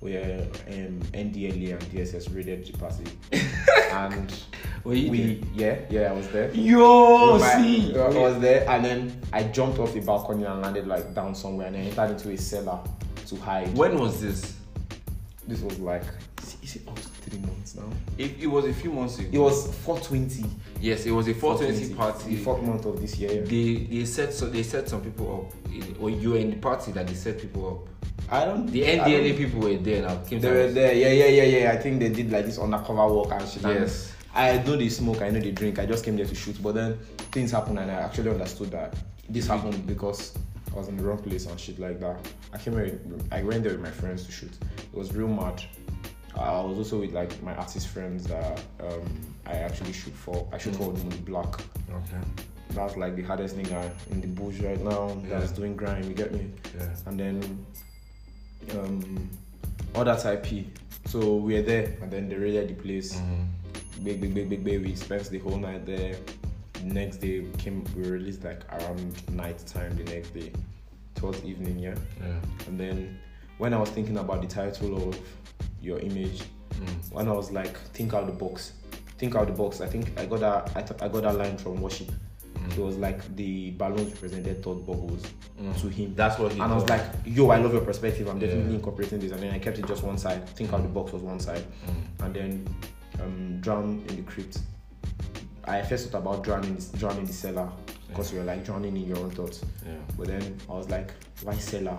where NDLA and DSS raided the party. And I was there. I was there, and then I jumped off the balcony and landed like down somewhere, and then entered into a cellar to hide. When was this? This was like, is it up to 3 months now? It was a few months ago. It was 420. Yes, it was a 420 party. The 4th month of this year. They set some people up, or you were in the party that they set people up. I don't. The NDLA people were there now. They were there. Yeah. I think they did like this undercover work and shit. Yes. I know they smoke. I know they drink. I just came there to shoot. But then things happened, and I actually understood that this happened because I was in the wrong place and shit like that. I went there with my friends to shoot. It was real mad. I was also with like my artist friends that I actually shoot for. I shoot for them with Black. Okay. That's like the hardest nigga in the bush right now. Yeah. That's doing grime. You get me? Yeah. And then. Other IP. So we're there, and then they raided the place. Mm-hmm. Big. We spent the whole night there. The next day we released like around night time. The next day, towards evening, And then when I was thinking about the title of your image, when I was like, think out the box. I think I got that. I got that line from Worship. It was like the balloons represented thought bubbles to him. That's what he and thought. I was like, yo, I love your perspective. I'm definitely incorporating this. And then I kept it just one side. Think out the box was one side. And then drown in the crypt. I first thought about drowning in the cellar, because you're like drowning in your own thoughts. Yeah. But then I was like, why cellar?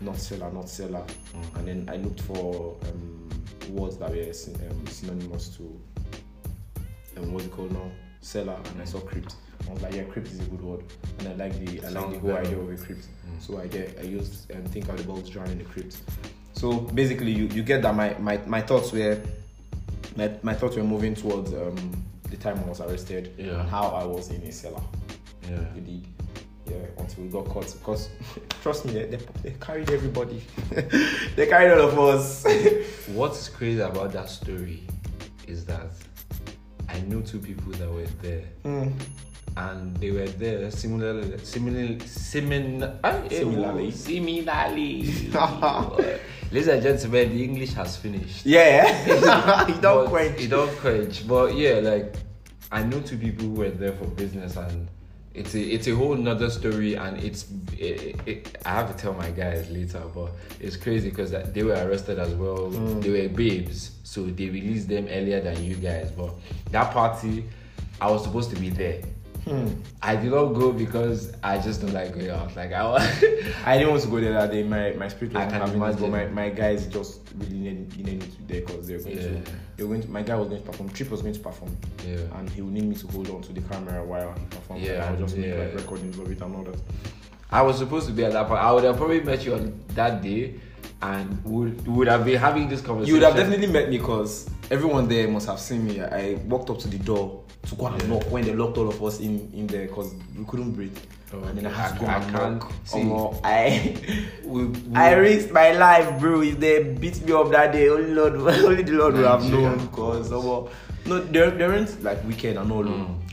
Not cellar. And then I looked for words that were synonymous to what's it called now? Cellar, and I saw crypt. I was like, yeah, crypt is a good word, and I like the whole idea of a crypt. So I used and think out the box, drown in the crypt. So basically, you get that my thoughts were moving towards the time I was arrested and how I was in a cellar. Yeah. Really, until we got caught, because trust me, they carried everybody. They carried all of us. What's crazy about that story is that I knew two people that were there, and they were there similarly. Ladies and gentlemen, the English has finished. Yeah, it don't quench. But like I knew two people who were there for business, and It's a whole nother story, and I have to tell my guys later, but it's crazy because they were arrested as well. They were babes, so they released them earlier than you guys. But that party, I was supposed to be there. I did not go because I just don't like going out. Like I didn't want to go there that day. My spirit was having this, but my guys just really needed me to be there because they were going to. My guy was going to perform. Trip was going to perform, and he would need me to hold on to the camera while he performed. Yeah, I would just make like recordings of it and all that. I was supposed to be at that point. I would have probably met you on that day, and would have been having this conversation. You would have definitely met me because everyone there must have seen me. I walked up to the door to go and knock when they locked all of us in there because we couldn't breathe. Oh, and then I had to go and knock. I risked my life, bro. If they beat me up that day, only the Lord will have known. Because no, they weren't like wicked and all,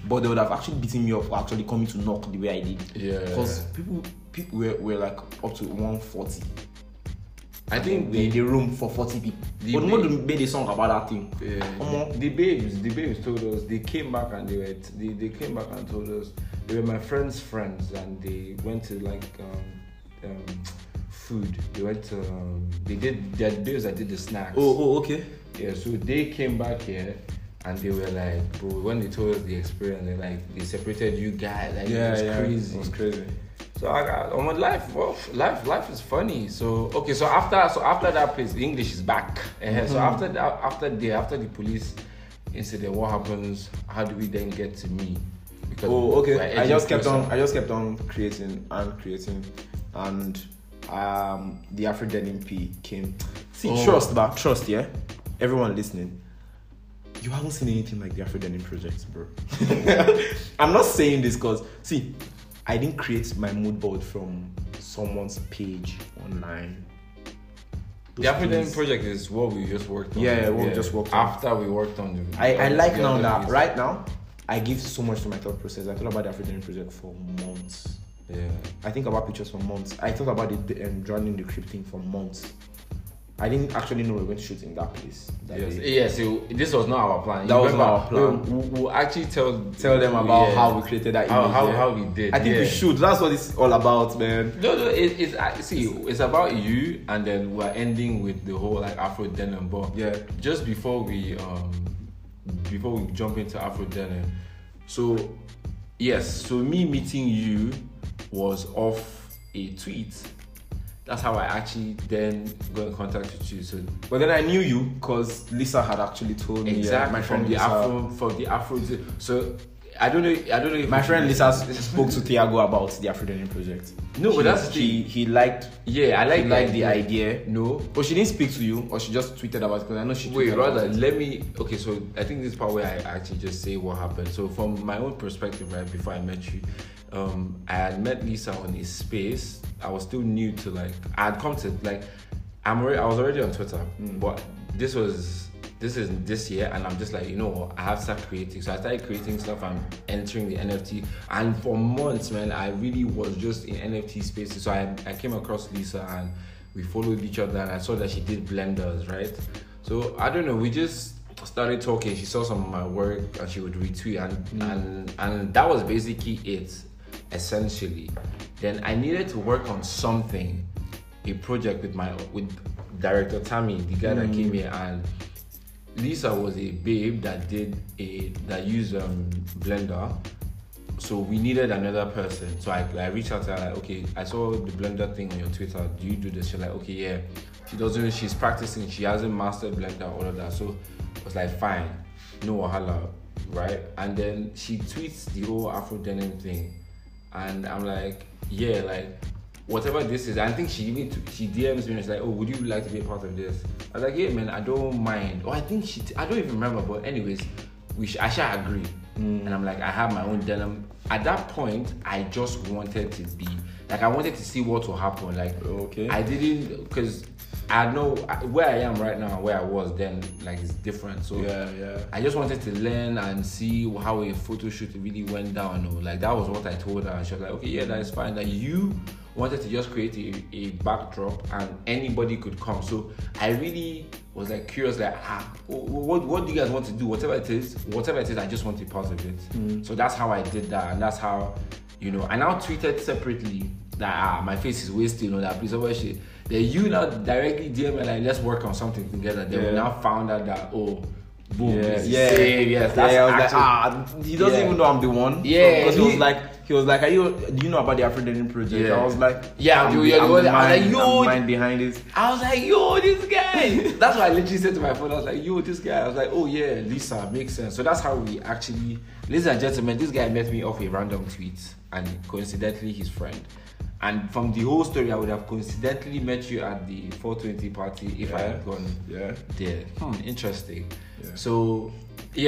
but they would have actually beaten me up for actually coming to knock the way I did. Yeah, because people were like up to 140. I think in the room for 40 people. But no one made a song about that thing. Yeah. The babes told us they came back and told us they were my friends, and they went to like food. They went to they babes that did the snacks. Oh, okay. Yeah, so they came back here. And they were like, bro, when they told us the experience, they separated you guys. Like, yeah, it was crazy. It was crazy. So I got on my life. Well, life is funny. So after that place, the English is back. So after the police incident, what happens? How do we then get to me? Because I just kept on creating, and the Afro Denim P came. See, trust, yeah. Everyone listening. You haven't seen anything like the Afro Denim projects, bro. I'm not saying this because, see, I didn't create my mood board from someone's page online. The Afro Denim project is what we just worked on. Yeah, we just worked on. After we worked on the... I like now that, right now, I give so much to my thought process. I thought about the Afro Denim project for months. Yeah. I think about pictures for months. I thought about it joining the Crip thing for months. I didn't actually know we were going to shoot in that place. So this was not our plan. That was not our plan. We'll actually tell them about how we created that image. How we did. I think we should. That's what it's all about, man. No. It's about you, and then we're ending with the whole like Afro Denim. But just before we jump into Afro Denim, so me meeting you was off a tweet. That's how I actually then got in contact with you. So, but then I knew you because Lisa had actually told me. Exactly, my friend from the Afro. So I don't know if my friend Lisa spoke to Thiago about the Afro Denim project. No, but that's he liked. Yeah, I liked the idea. No, but she didn't speak to you, or she just tweeted about it. Because I know she. Wait, rather let me. Okay, so I think this part where I actually just say what happened. So from my own perspective, right before I met you. I had met Lisa on his space. I was still new to I was already on Twitter, but this is this year, and I'm just like, you know what, I have to start creating. So I started creating stuff. I'm entering the NFT, and for months, man, I really was just in NFT spaces. So I came across Lisa, and we followed each other, and I saw that she did blenders, right? So I don't know, we just started talking. She saw some of my work, and she would retweet, and that was basically it. Essentially, then I needed to work on something, a project with director Tammy, the guy that came here, and Lisa was a babe that used Blender, so we needed another person. So I reached out to her like, okay, I saw the Blender thing on your Twitter. Do you do this? She's like, okay, yeah. She doesn't. She's practicing. She hasn't mastered Blender, all of that. So I was like, fine, no wahala, right? And then she tweets the whole Afro Denim thing. And I'm like, yeah, like, whatever this is. I think she DMs me and she's like, oh, would you like to be a part of this? I was like, yeah, man, I don't mind. Or I think I don't even remember, but anyways, I shall agree. And I'm like, I have my own denim. At that point, I just wanted to be, like, I wanted to see what will happen. Like, okay. I didn't, because I know where I am right now, where I was then, like, it's different. So I just wanted to learn and see how a photo shoot really went down. Like, that was what I told her. And she was like, okay, yeah, that is fine. That you wanted to just create a backdrop and anybody could come. So I really was, like, curious, like, what do you guys want to do? Whatever it is, I just want to be part of it. So that's how I did that. And that's how You know, I now tweeted separately that my face is wasted on that piece of shit. Then you now directly DM and like, let's work on something together. Then we now found out that boom, he doesn't even know I'm the one. Yeah, because so, he was like, do you know about the Afro Denim project? Yeah. I was like, I'm the mind behind it. I was like, yo, this guy. That's what I literally said to my phone. I was like, yo, this guy. I was like, oh yeah, Lisa, makes sense. So that's how we actually, ladies and gentlemen, this guy met me off a random tweet and coincidentally his friend. And from the whole story, I would have coincidentally met you at the 420 party if I had gone there. Interesting. Yeah.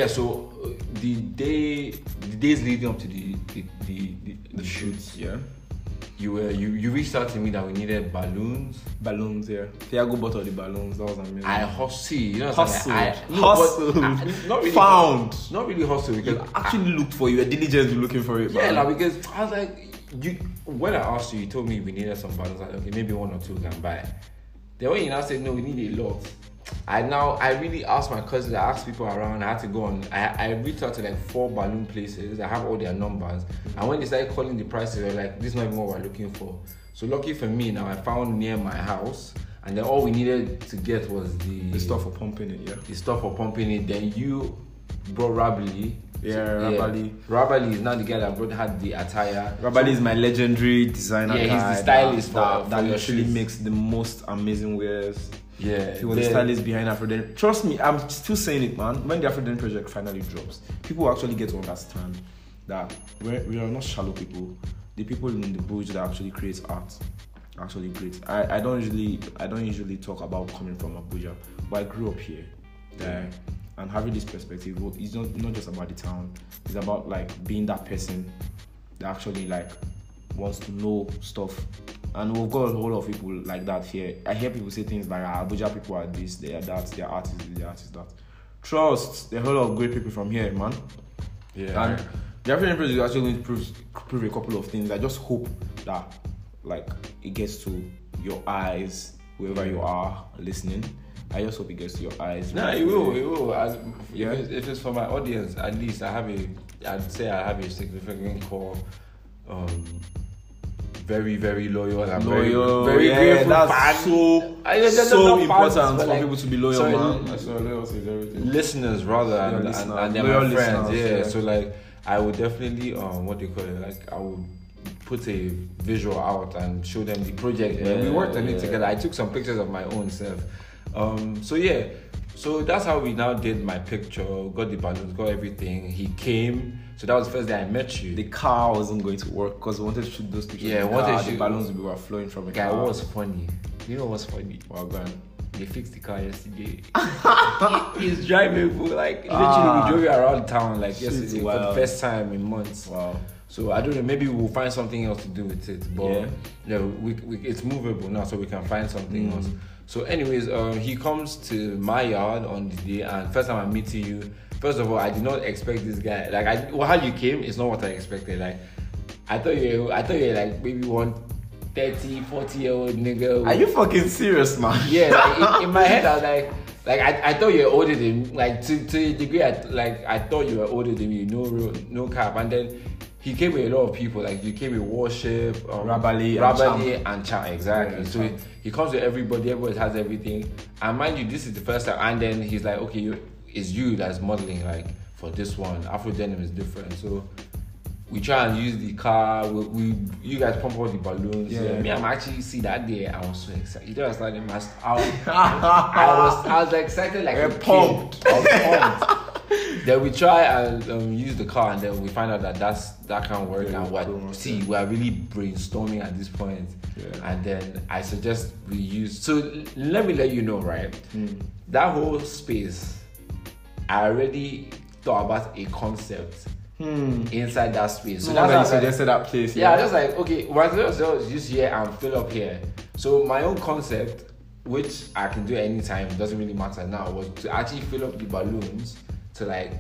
So the days leading up to the shoots, you reached out to me that we needed balloons. Balloons, yeah. Thiago bought all the balloons. That was amazing. I hustled. You know what I'm saying? Not really hustled. Because you actually looked for it. You were diligently looking for it. Yeah, because I was like. When I asked you told me we needed some balloons. Like, okay, maybe one or two can buy. Then when you now said no, we need a lot. I really asked my cousins. I asked people around. I had to go on. I reached out to like 4 balloon places. I have all their numbers. And when they started calling the prices, they were like, "This is not even what we're looking for." So lucky for me, now I found near my house. And then all we needed to get was the stuff for pumping it. Yeah. The stuff for pumping it. Then you brought Rabali. Rabali. Rabali is now the guy that had the attire. Rabali is my legendary designer. Yeah, he's the stylist that actually makes the most amazing wears. Yeah, he was the stylist behind Afro Denim. Trust me, I'm still saying it, man. When the Afro Denim project finally drops, people actually get to understand that we are not shallow people. The people in the bush that actually create art, actually great. I don't usually talk about coming from Abuja, but I grew up here. And having this perspective, it's not just about the town. It's about like being that person that actually like wants to know stuff. And we've got a whole lot of people like that here. I hear people say things like, Abuja people are this, they are that, they are artists, that. Trust, there are a whole lot of great people from here, man. Yeah. And the African project is actually going to prove a couple of things. I just hope that like it gets to your eyes, wherever you are listening. I just hope it gets to your eyes. Nah, it will. If it's for my audience, at least I'd say I have a significant core, very, very loyal. And loyal, very, very grateful. That's so important for people to be loyal, man. That's not loyal, so everything. Listeners, rather, and they're my friends. Yeah, so like I would definitely, I would put a visual out and show them the project. Yeah, we worked on it together. I took some pictures of my own self. So that's how we now did my picture, got the balloons, got everything. He came, so that was the first day I met you. The car wasn't going to work because we wanted to shoot those pictures. Yeah, the balloons were flowing from the car. Guy, was funny. You know what's funny? Well, man, they fixed the car yesterday. It's drivable, like literally we drove around town like yesterday for the first time in months. Wow. So I don't know, maybe we'll find something else to do with it, but we it's movable now, so we can find something else. So anyways, he comes to my yard on the day, and first time I'm meeting you, first of all, I did not expect this guy. Like, how you came is not what I expected. Like, I thought you were like maybe 40-year-old nigga. Are you fucking serious, man? Yeah, like, in my head I was like I thought you were older than like to a degree. I thought you were older than me, no cap. And then he came with a lot of people, like you came with Worship, Rabali and Charles. Exactly. Yeah, so he comes with everybody has everything. And mind you, this is the first time. And then he's like, okay, it's you that's modeling like for this one. Afro Denim is different. So we try and use the car. You guys pump all the balloons. Yeah. So me, I'm actually see that day. I was so excited. You know, I was excited, like we're pumped. I was pumped. Then we try and use the car, and then we find out that can't work. And we are really brainstorming at this point. Yeah. And then I suggest we use. So let me let you know, right? That whole space, I already thought about a concept inside that space. So that's how I suggested that place. Yeah, I was like, okay, let's use here and fill up here. So my own concept, which I can do anytime, doesn't really matter now, was to actually fill up the balloons. To like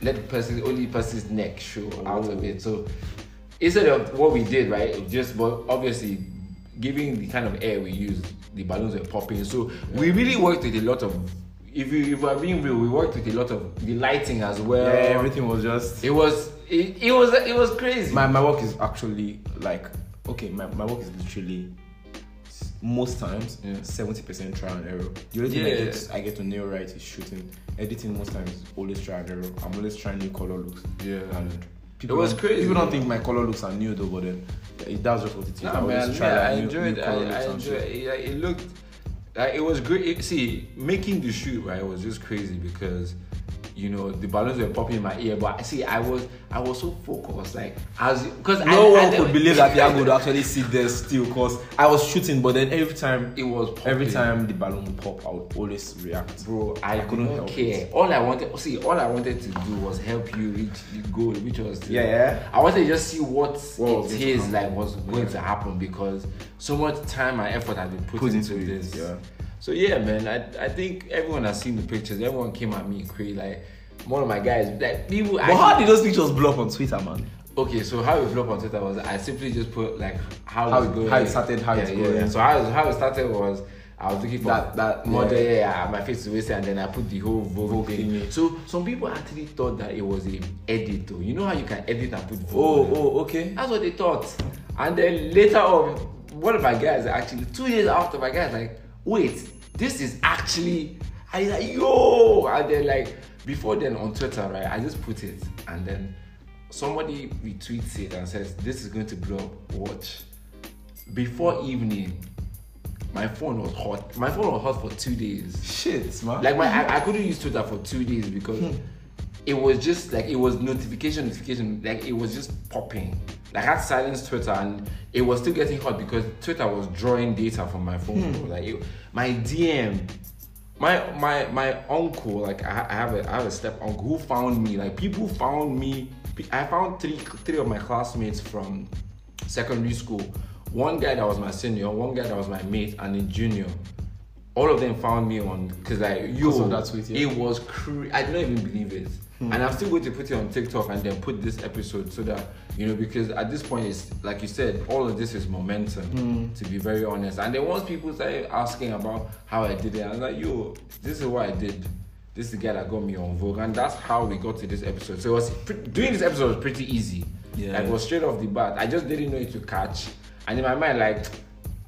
let the only person's neck show out of it. So instead of what we did, right, it just but obviously giving the kind of air we used, the balloons were popping. So we really worked with a lot of. If we are being real, we worked with a lot of the lighting as well. Yeah, everything was just. It was It was crazy. My work is actually like, okay, my work is literally most times 70% trial and error. The only thing I get to nail right is shooting. Editing most times always trial and error. I'm always trying new color looks. Yeah. And people, it was crazy. People don't think my color looks are new though, but then that's just what it is. Nah, I enjoyed it. It looked like it was great. See, making the shoot right was just crazy because, you know, the balloons were popping in my ear, but see, I was so focused, like, as because no one could believe that Thiago would actually sit there still, because I was shooting, but then every time the balloon would pop, I would always react. Bro, I couldn't help it. All I wanted to do was help you reach the goal, which was to, I wanted to just see what was going to happen, because so much time and effort had been put into this. Yeah. So yeah, man, I think everyone has seen the pictures. Everyone came at me crazy, like one of my guys, like people. But actually, how did those pictures blow up on Twitter, man? Okay, so how it blew up on Twitter was I simply just put like how it started. Yeah. So how it started was I was looking for that model. Yeah, my face is wasted, and then I put the whole Vogue thing. So some people actually thought that it was an edit. You know how you can edit and put Vogue. Oh, okay. That's what they thought. And then later on, one of my guys actually 2 years after, my guys like, wait, this is actually, I was like, yo! And then like, before then on Twitter, right, I just put it and then somebody retweets it and says, this is going to blow up, watch. Before evening, my phone was hot. My phone was hot for 2 days. Shit, man. Like I couldn't use Twitter for 2 days because it was just like, it was notification, like it was just popping. Like I had silenced Twitter and it was still getting hot because Twitter was drawing data from my phone. Like my DM, my uncle, like I have a step uncle who found me. Like people found me. I found three of my classmates from secondary school. One guy that was my senior, one guy that was my mate, and a junior. All of them found me on because it was crazy. I didn't even believe it. And I'm still going to put it on TikTok and then put this episode so that, you know, because at this point, it's like you said, all of this is momentum, to be very honest. And then once people started asking about how I did it, I was like, yo, this is what I did. This is the guy that got me on Vogue. And that's how we got to this episode. So it was doing this episode was pretty easy. Yeah. Like, it was straight off the bat. I just didn't know it to catch. And in my mind, like,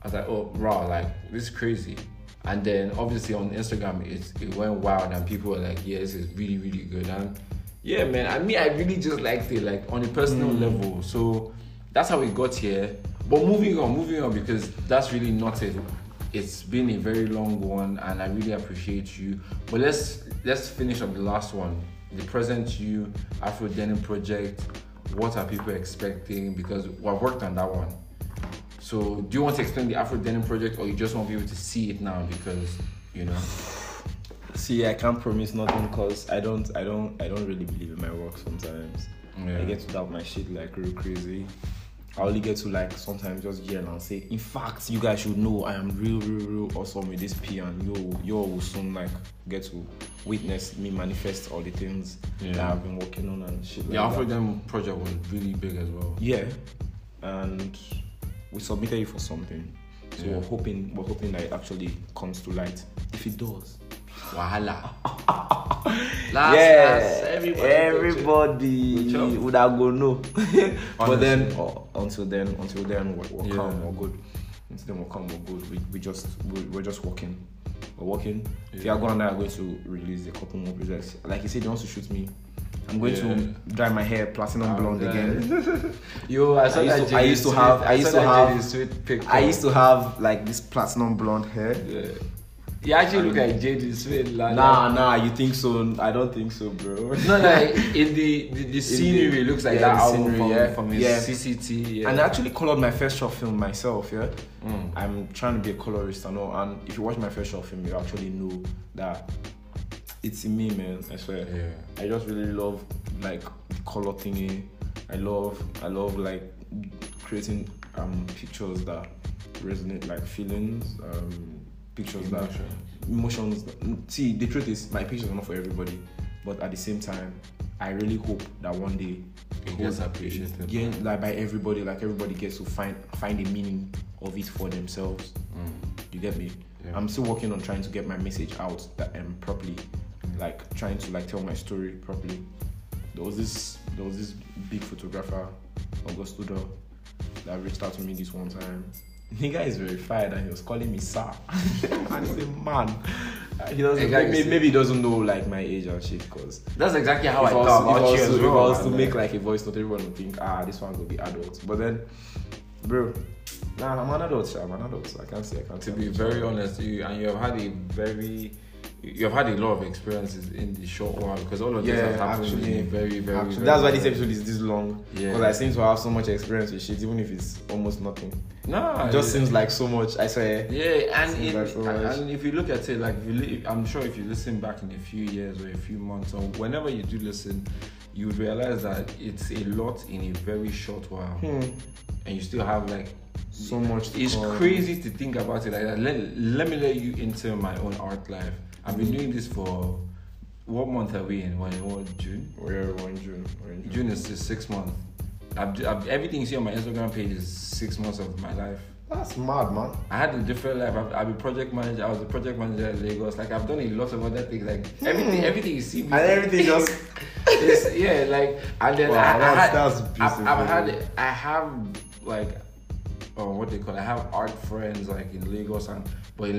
I was like, oh, raw, like, this is crazy. And then obviously on Instagram, it went wild and people were like, yeah, this is really, really good. And yeah, man, I mean, I really just liked it, like on a personal level. So that's how we got here. But moving on, because that's really not it. It's been a very long one and I really appreciate you. But let's finish up the last one. The present you, Afro Denim project. What are people expecting? Because we've worked on that one. So, do you want to explain the Afro Denim project, or you just want people to see it now because, you know? See, I can't promise nothing because I don't really believe in my work sometimes. Yeah. I get to doubt my shit like real crazy. I only get to like sometimes just yell and say, in fact, you guys should know I am real, real, real awesome with this P, and you will soon like get to witness me manifest all the things that I've been working on and shit. The Afro Denim project was really big as well. Yeah, and we submitted it for something, so we're hoping that it actually comes to light. If it does, wahala. last everybody would have gone no. But then, until then, we're calm, we're good. Until then, we're calm, we're good. We're just working. We're working. Thiago and I are going to release a couple more projects. Like he said, he wants to shoot me. I'm going to dye my hair platinum blonde again. Yo, I used to have like this platinum blonde hair. Yeah. You actually look like J.D. Sweat. Nah, you think so? I don't think so, bro. No, like in the scenery, it looks like that album from his CCT. Yeah. And I actually colored my first short film myself, I'm trying to be a colorist and all. And if you watch my first short film, you actually know that it's in me, man, I swear. Yeah. I just really love like the color thingy. I love like creating pictures that resonate, like feelings, pictures that emotions. See, the truth is my pictures are not for everybody, but at the same time, I really hope that one day it gets appreciated. Yeah, like by everybody, like everybody gets to find the meaning of it for themselves. You get me? Yeah. I'm still working on trying to get my message out that properly, like trying to like tell my story properly. there was this big photographer, Augusto Dor, that reached out to me this one time. The guy is verified and he was calling me sir. I said, man, he doesn't exactly. maybe he doesn't know like my age and shit, because that's exactly how I thought about you. If I was to make like a voice note, everyone would think, this one will be adult. But then, bro, nah, I'm an adult. So I can't. To be very honest, you have had a lot of experiences in the short while, because all of this has happened in very, very. Actually, that's why this episode is this long. Because I seem to have so much experience with shit, even if it's almost nothing. No, it just seems like so much. I swear. Yeah, and if you look at it, like I'm sure if you listen back in a few years or a few months or whenever you do listen, you realize that it's a lot in a very short while, and you still have like. So much. It's crazy to think about it. Like, let me let you into my own art life. I've been doing this for, what month are we in? June? We're in June. June is 6 months. Everything you see on my Instagram page is 6 months of my life. That's mad, man. I had a different life. I've been project manager. I was a project manager at Lagos. Like, I've done a lot of other things. Like everything you see. And everything just. And then I have art friends like in Lagos, but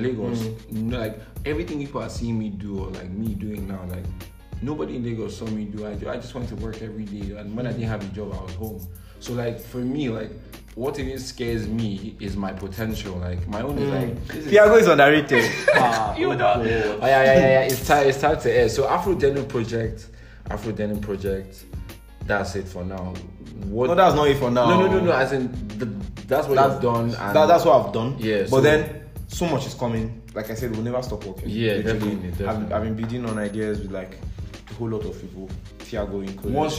everything people are seeing me do or like me doing now, like nobody in Lagos saw me do. I just went to work every day, and when I didn't have a job, I was home. So like for me, like what even scares me is my potential. Like my own is like Thiago is underrated. You know. Oh, yeah. It's time to air. So Afro Denim project. That's it for now. No, that's not it for now. No. As in, that's what I've done. That's what I've done. Yeah. But then, so much is coming. Like I said, we'll never stop working. Yeah, definitely. I've been bidding on ideas with like a whole lot of people. Thiago included.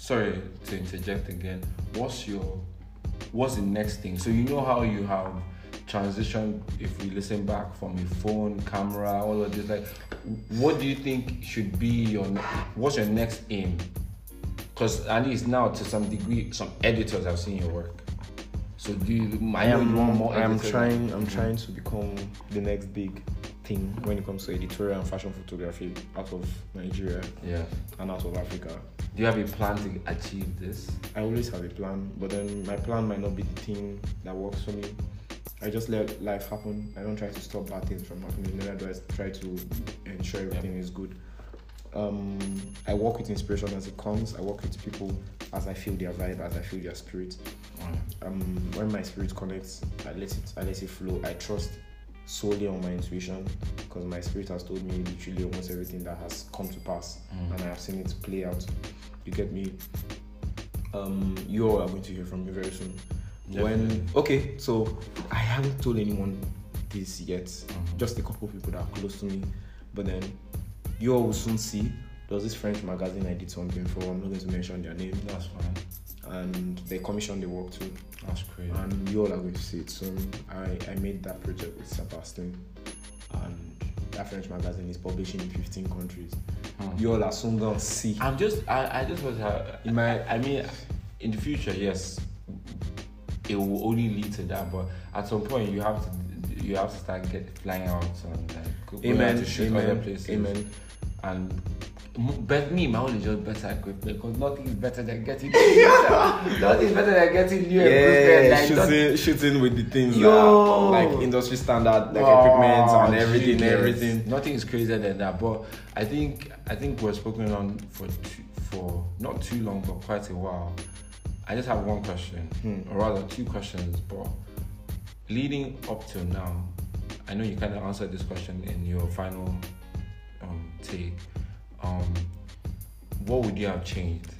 Sorry to interject again. What's the next thing? So you know how you have transitioned, if we listen back, from your phone, camera, all of this. Like, what do you think should be what's your next aim? Because at least now, to some degree, some editors have seen your work. So I'm trying to become the next big thing when it comes to editorial and fashion photography out of Nigeria and out of Africa. Do you have a plan to achieve this? I always have a plan, but then my plan might not be the thing that works for me. I just let life happen. I don't try to stop bad things from happening. Neither do I try to ensure everything is good. I work with inspiration as it comes. I work with people as I feel their vibe, as I feel their spirit. When my spirit connects, I let it flow. I trust solely on my intuition, because my spirit has told me literally almost everything that has come to pass, and I have seen it play out. You get me? You all are going to hear from me very soon. Definitely. So I haven't told anyone this yet. Just a couple of people that are close to me, but then. You all will soon see. There was this French magazine I did something for. I'm not going to mention their name. That's fine. And they commissioned the work too. That's crazy. And you all are going to see it soon. I made that project with Sebastian. And that French magazine is publishing in 15 countries. You all are soon going to see. In the future, yes, it will only lead to that. But at some point, you have to start flying out and like go other places. Amen. And but me, my only job better equipment, because nothing is better than getting new equipment. Like shooting with the things that like industry standard, like equipment and everything, everything. Nothing is crazier than that. But I think we're spoken on for not too long, but quite a while. I just have one question, or rather two questions, but. Leading up till now, I know you kind of answered this question in your final take. What would you have changed?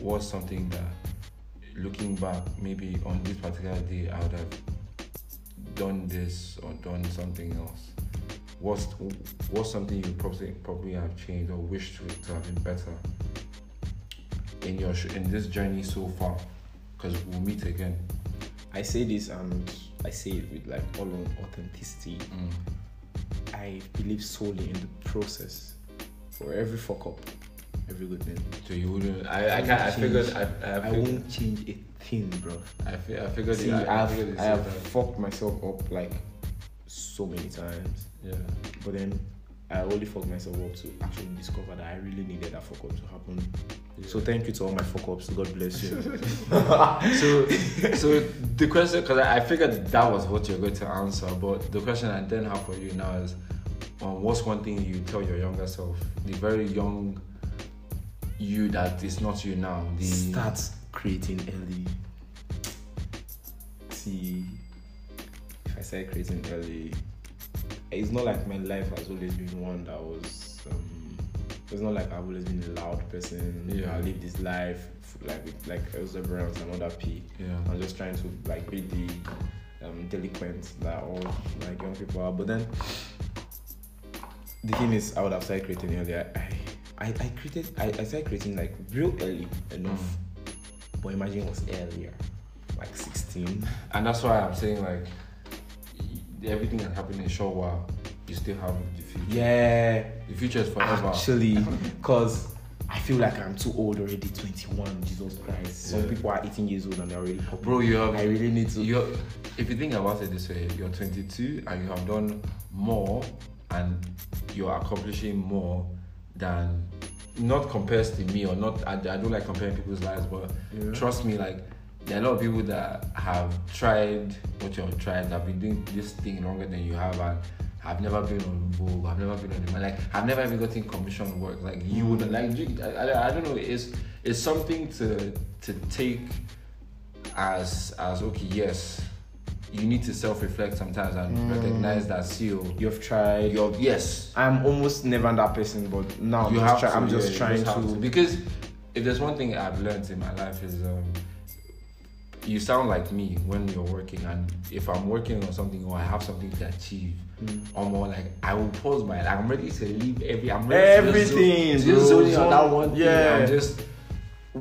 What's something that, looking back, maybe on this particular day, I would have done this or done something else? What's something you probably have changed or wished to have been better in this journey so far? Because we'll meet again. I say this and I say it with like all authenticity. I believe solely in the process. For every fuck up, every good thing. So you wouldn't? I won't change a thing, bro. I have fucked myself up like so many times. Yeah. But then I only fucked myself up to actually discover that I really needed that fuck up to happen. Yeah. So thank you to all my fuck ups. God bless you. So the question, because I figured that was what you're going to answer, but the question I then have for you now is, what's one thing you tell your younger self, the very young you that is not you now? Start creating early. See, if I say creating early, it's not like my life has always been one that was, it's not like I've always been a loud person. Yeah. I live this life like Elzebra and other P. Yeah. I'm just trying to like be the delinquent that all like young people are. But then the thing is, I would have started creating earlier. I started creating like real early enough. But imagine it was earlier, like 16. And that's why I'm saying like, everything that happened in a short while, you still have the future. Yeah. The future is forever. Actually, because I feel like I'm too old already, 21, Jesus Christ. Yeah. Some people are 18 years old and they're already popping. Bro, I really need to. If you think about it this way, you're 22 and you have done more and you're accomplishing more than, not compares to me or not, I don't like comparing people's lives, but trust me, like, there are a lot of people that have tried what you have tried, have been doing this thing longer than you have, and have never been on Vogue, have never been on I've never even gotten commission work. Like you would I don't know. It's something to take as okay. Yes, you need to self-reflect sometimes and recognize that. You've tried. Yes. I'm almost never that person, but now I'm just trying to. Because if there's one thing I've learned in my life is. You sound like me when you're working, and if I'm working on something or I have something to achieve, or more like I will pause my. I'm ready to leave everything. I'm just.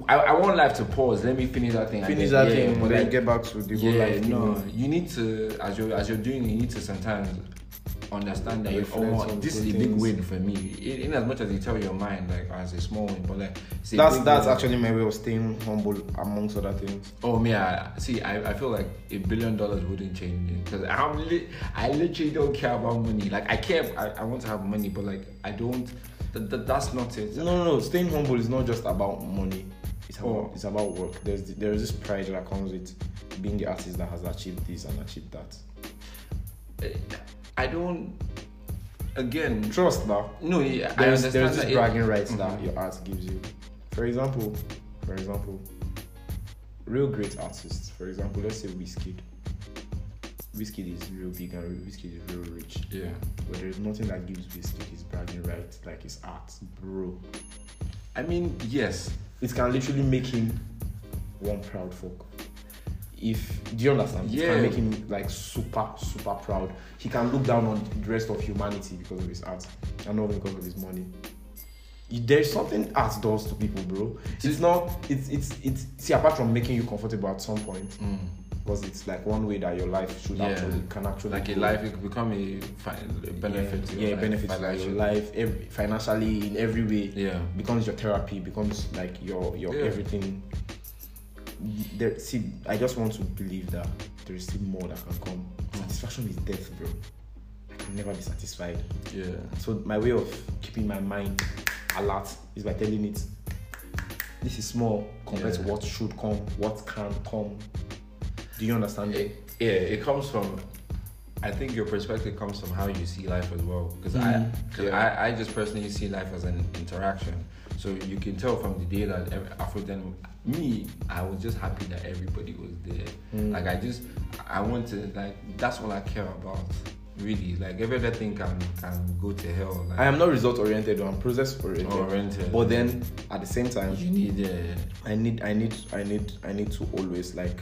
I want life to pause. Let me finish that thing. But then get back to the whole life. No, you need to as you're doing. You need to sometimes understand that this is a big win for me. In as much as you tell your mind like as a small win, but like that's actually my way of staying humble amongst other things. Oh man, see, I feel like $1 billion wouldn't change it because I literally don't care about money. Like I care, I want to have money, but like I don't. That's not it. No. Staying humble is not just about money. It's about work. There's this pride that comes with being the artist that has achieved this and achieved that. Trust now. No, yeah, there's this bragging rights that your art gives you. For example, real great artists. For example, let's say Wizkid. Wizkid is real big and Wizkid is real rich. Yeah. But there's nothing that gives Wizkid his bragging rights like his art, bro. I mean, yes. It can literally make him one proud fuck. Do you understand? Yeah. It can make him like super, super proud. He can look down on the rest of humanity because of his art and not because of his money. There's something art does to people, bro. Apart from making you comfortable at some point, because it's like one way that your life should actually like a life, it become a benefit to your life. Benefit to your life financially in every way. Yeah. Becomes your therapy, becomes like your everything. I just want to believe that there is still more that can come. Satisfaction is death, bro. I can never be satisfied. Yeah. So my way of keeping my mind alert is by telling it, this is small compared to what should come, what can come. Do you understand it? Yeah, it comes from. I think your perspective comes from how you see life as well. Because I just personally see life as an interaction. So you can tell from the day that Afro Denim, me, I was just happy that everybody was there. Like I wanted, like that's all I care about, really. Like every other thing can go to hell. Like, I am not result oriented, I'm process oriented. But then at the same time, you need. I need to always like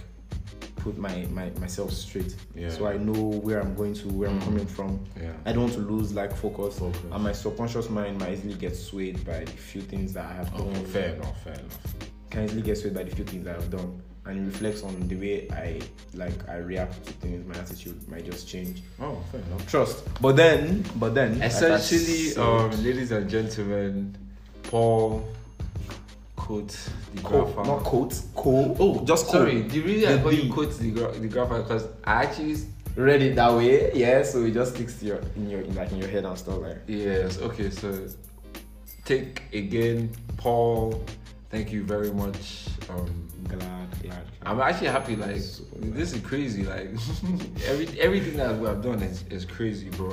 put myself straight, so I know where I'm going to, where I'm coming from. I don't want to lose like focus, and my subconscious mind might easily get swayed by the few things that I have done. Fair enough. Can easily get swayed by the few things that I've done, and it reflects on the way I react to things. My attitude might just change. Oh, fair enough. Trust, but then essentially, ladies and gentlemen, Paul. Cole. Sorry, the reason I got you quote the grapher because I actually read it that way, yeah, so it just sticks to your in your head and stuff, like. Yes, okay, so take again, Paul. Thank you very much. Glad. I'm actually happy. Like, this is crazy. Like, everything that we have done is crazy, bro.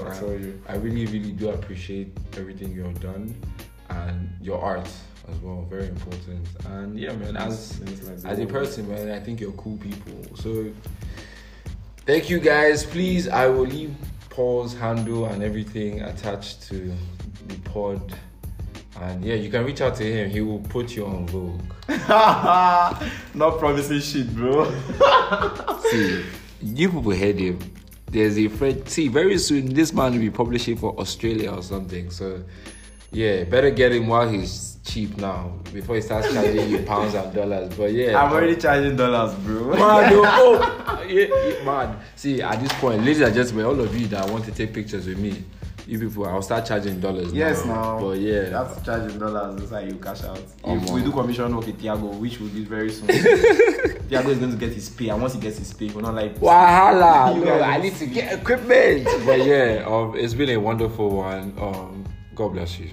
I really, really do appreciate everything you have done, and your art as well. Very important. And yeah, man. As a person, man, I think you're cool people. So, thank you guys. Please, I will leave Paul's handle and everything attached to the pod. And yeah, you can reach out to him. He will put you on Vogue. Not promising shit, bro. See, you people heard him. There's a friend. See, very soon this man will be publishing for Australia or something. So yeah, better get him while he's cheap now before he starts charging you pounds and dollars. But yeah, I'm already charging dollars, bro. Man, yeah, man. See, at this point, ladies and gentlemen, all of you that want to take pictures with me. You people, I'll start charging dollars. Yes, now. But yeah, that's charging dollars. That's how you cash out. If we do commission work with Thiago, which we'll do very soon, Thiago is going to get his pay. And once he gets his pay, we're not like, wahala, no, I need to get equipment. But yeah, it's been a wonderful one. God bless you.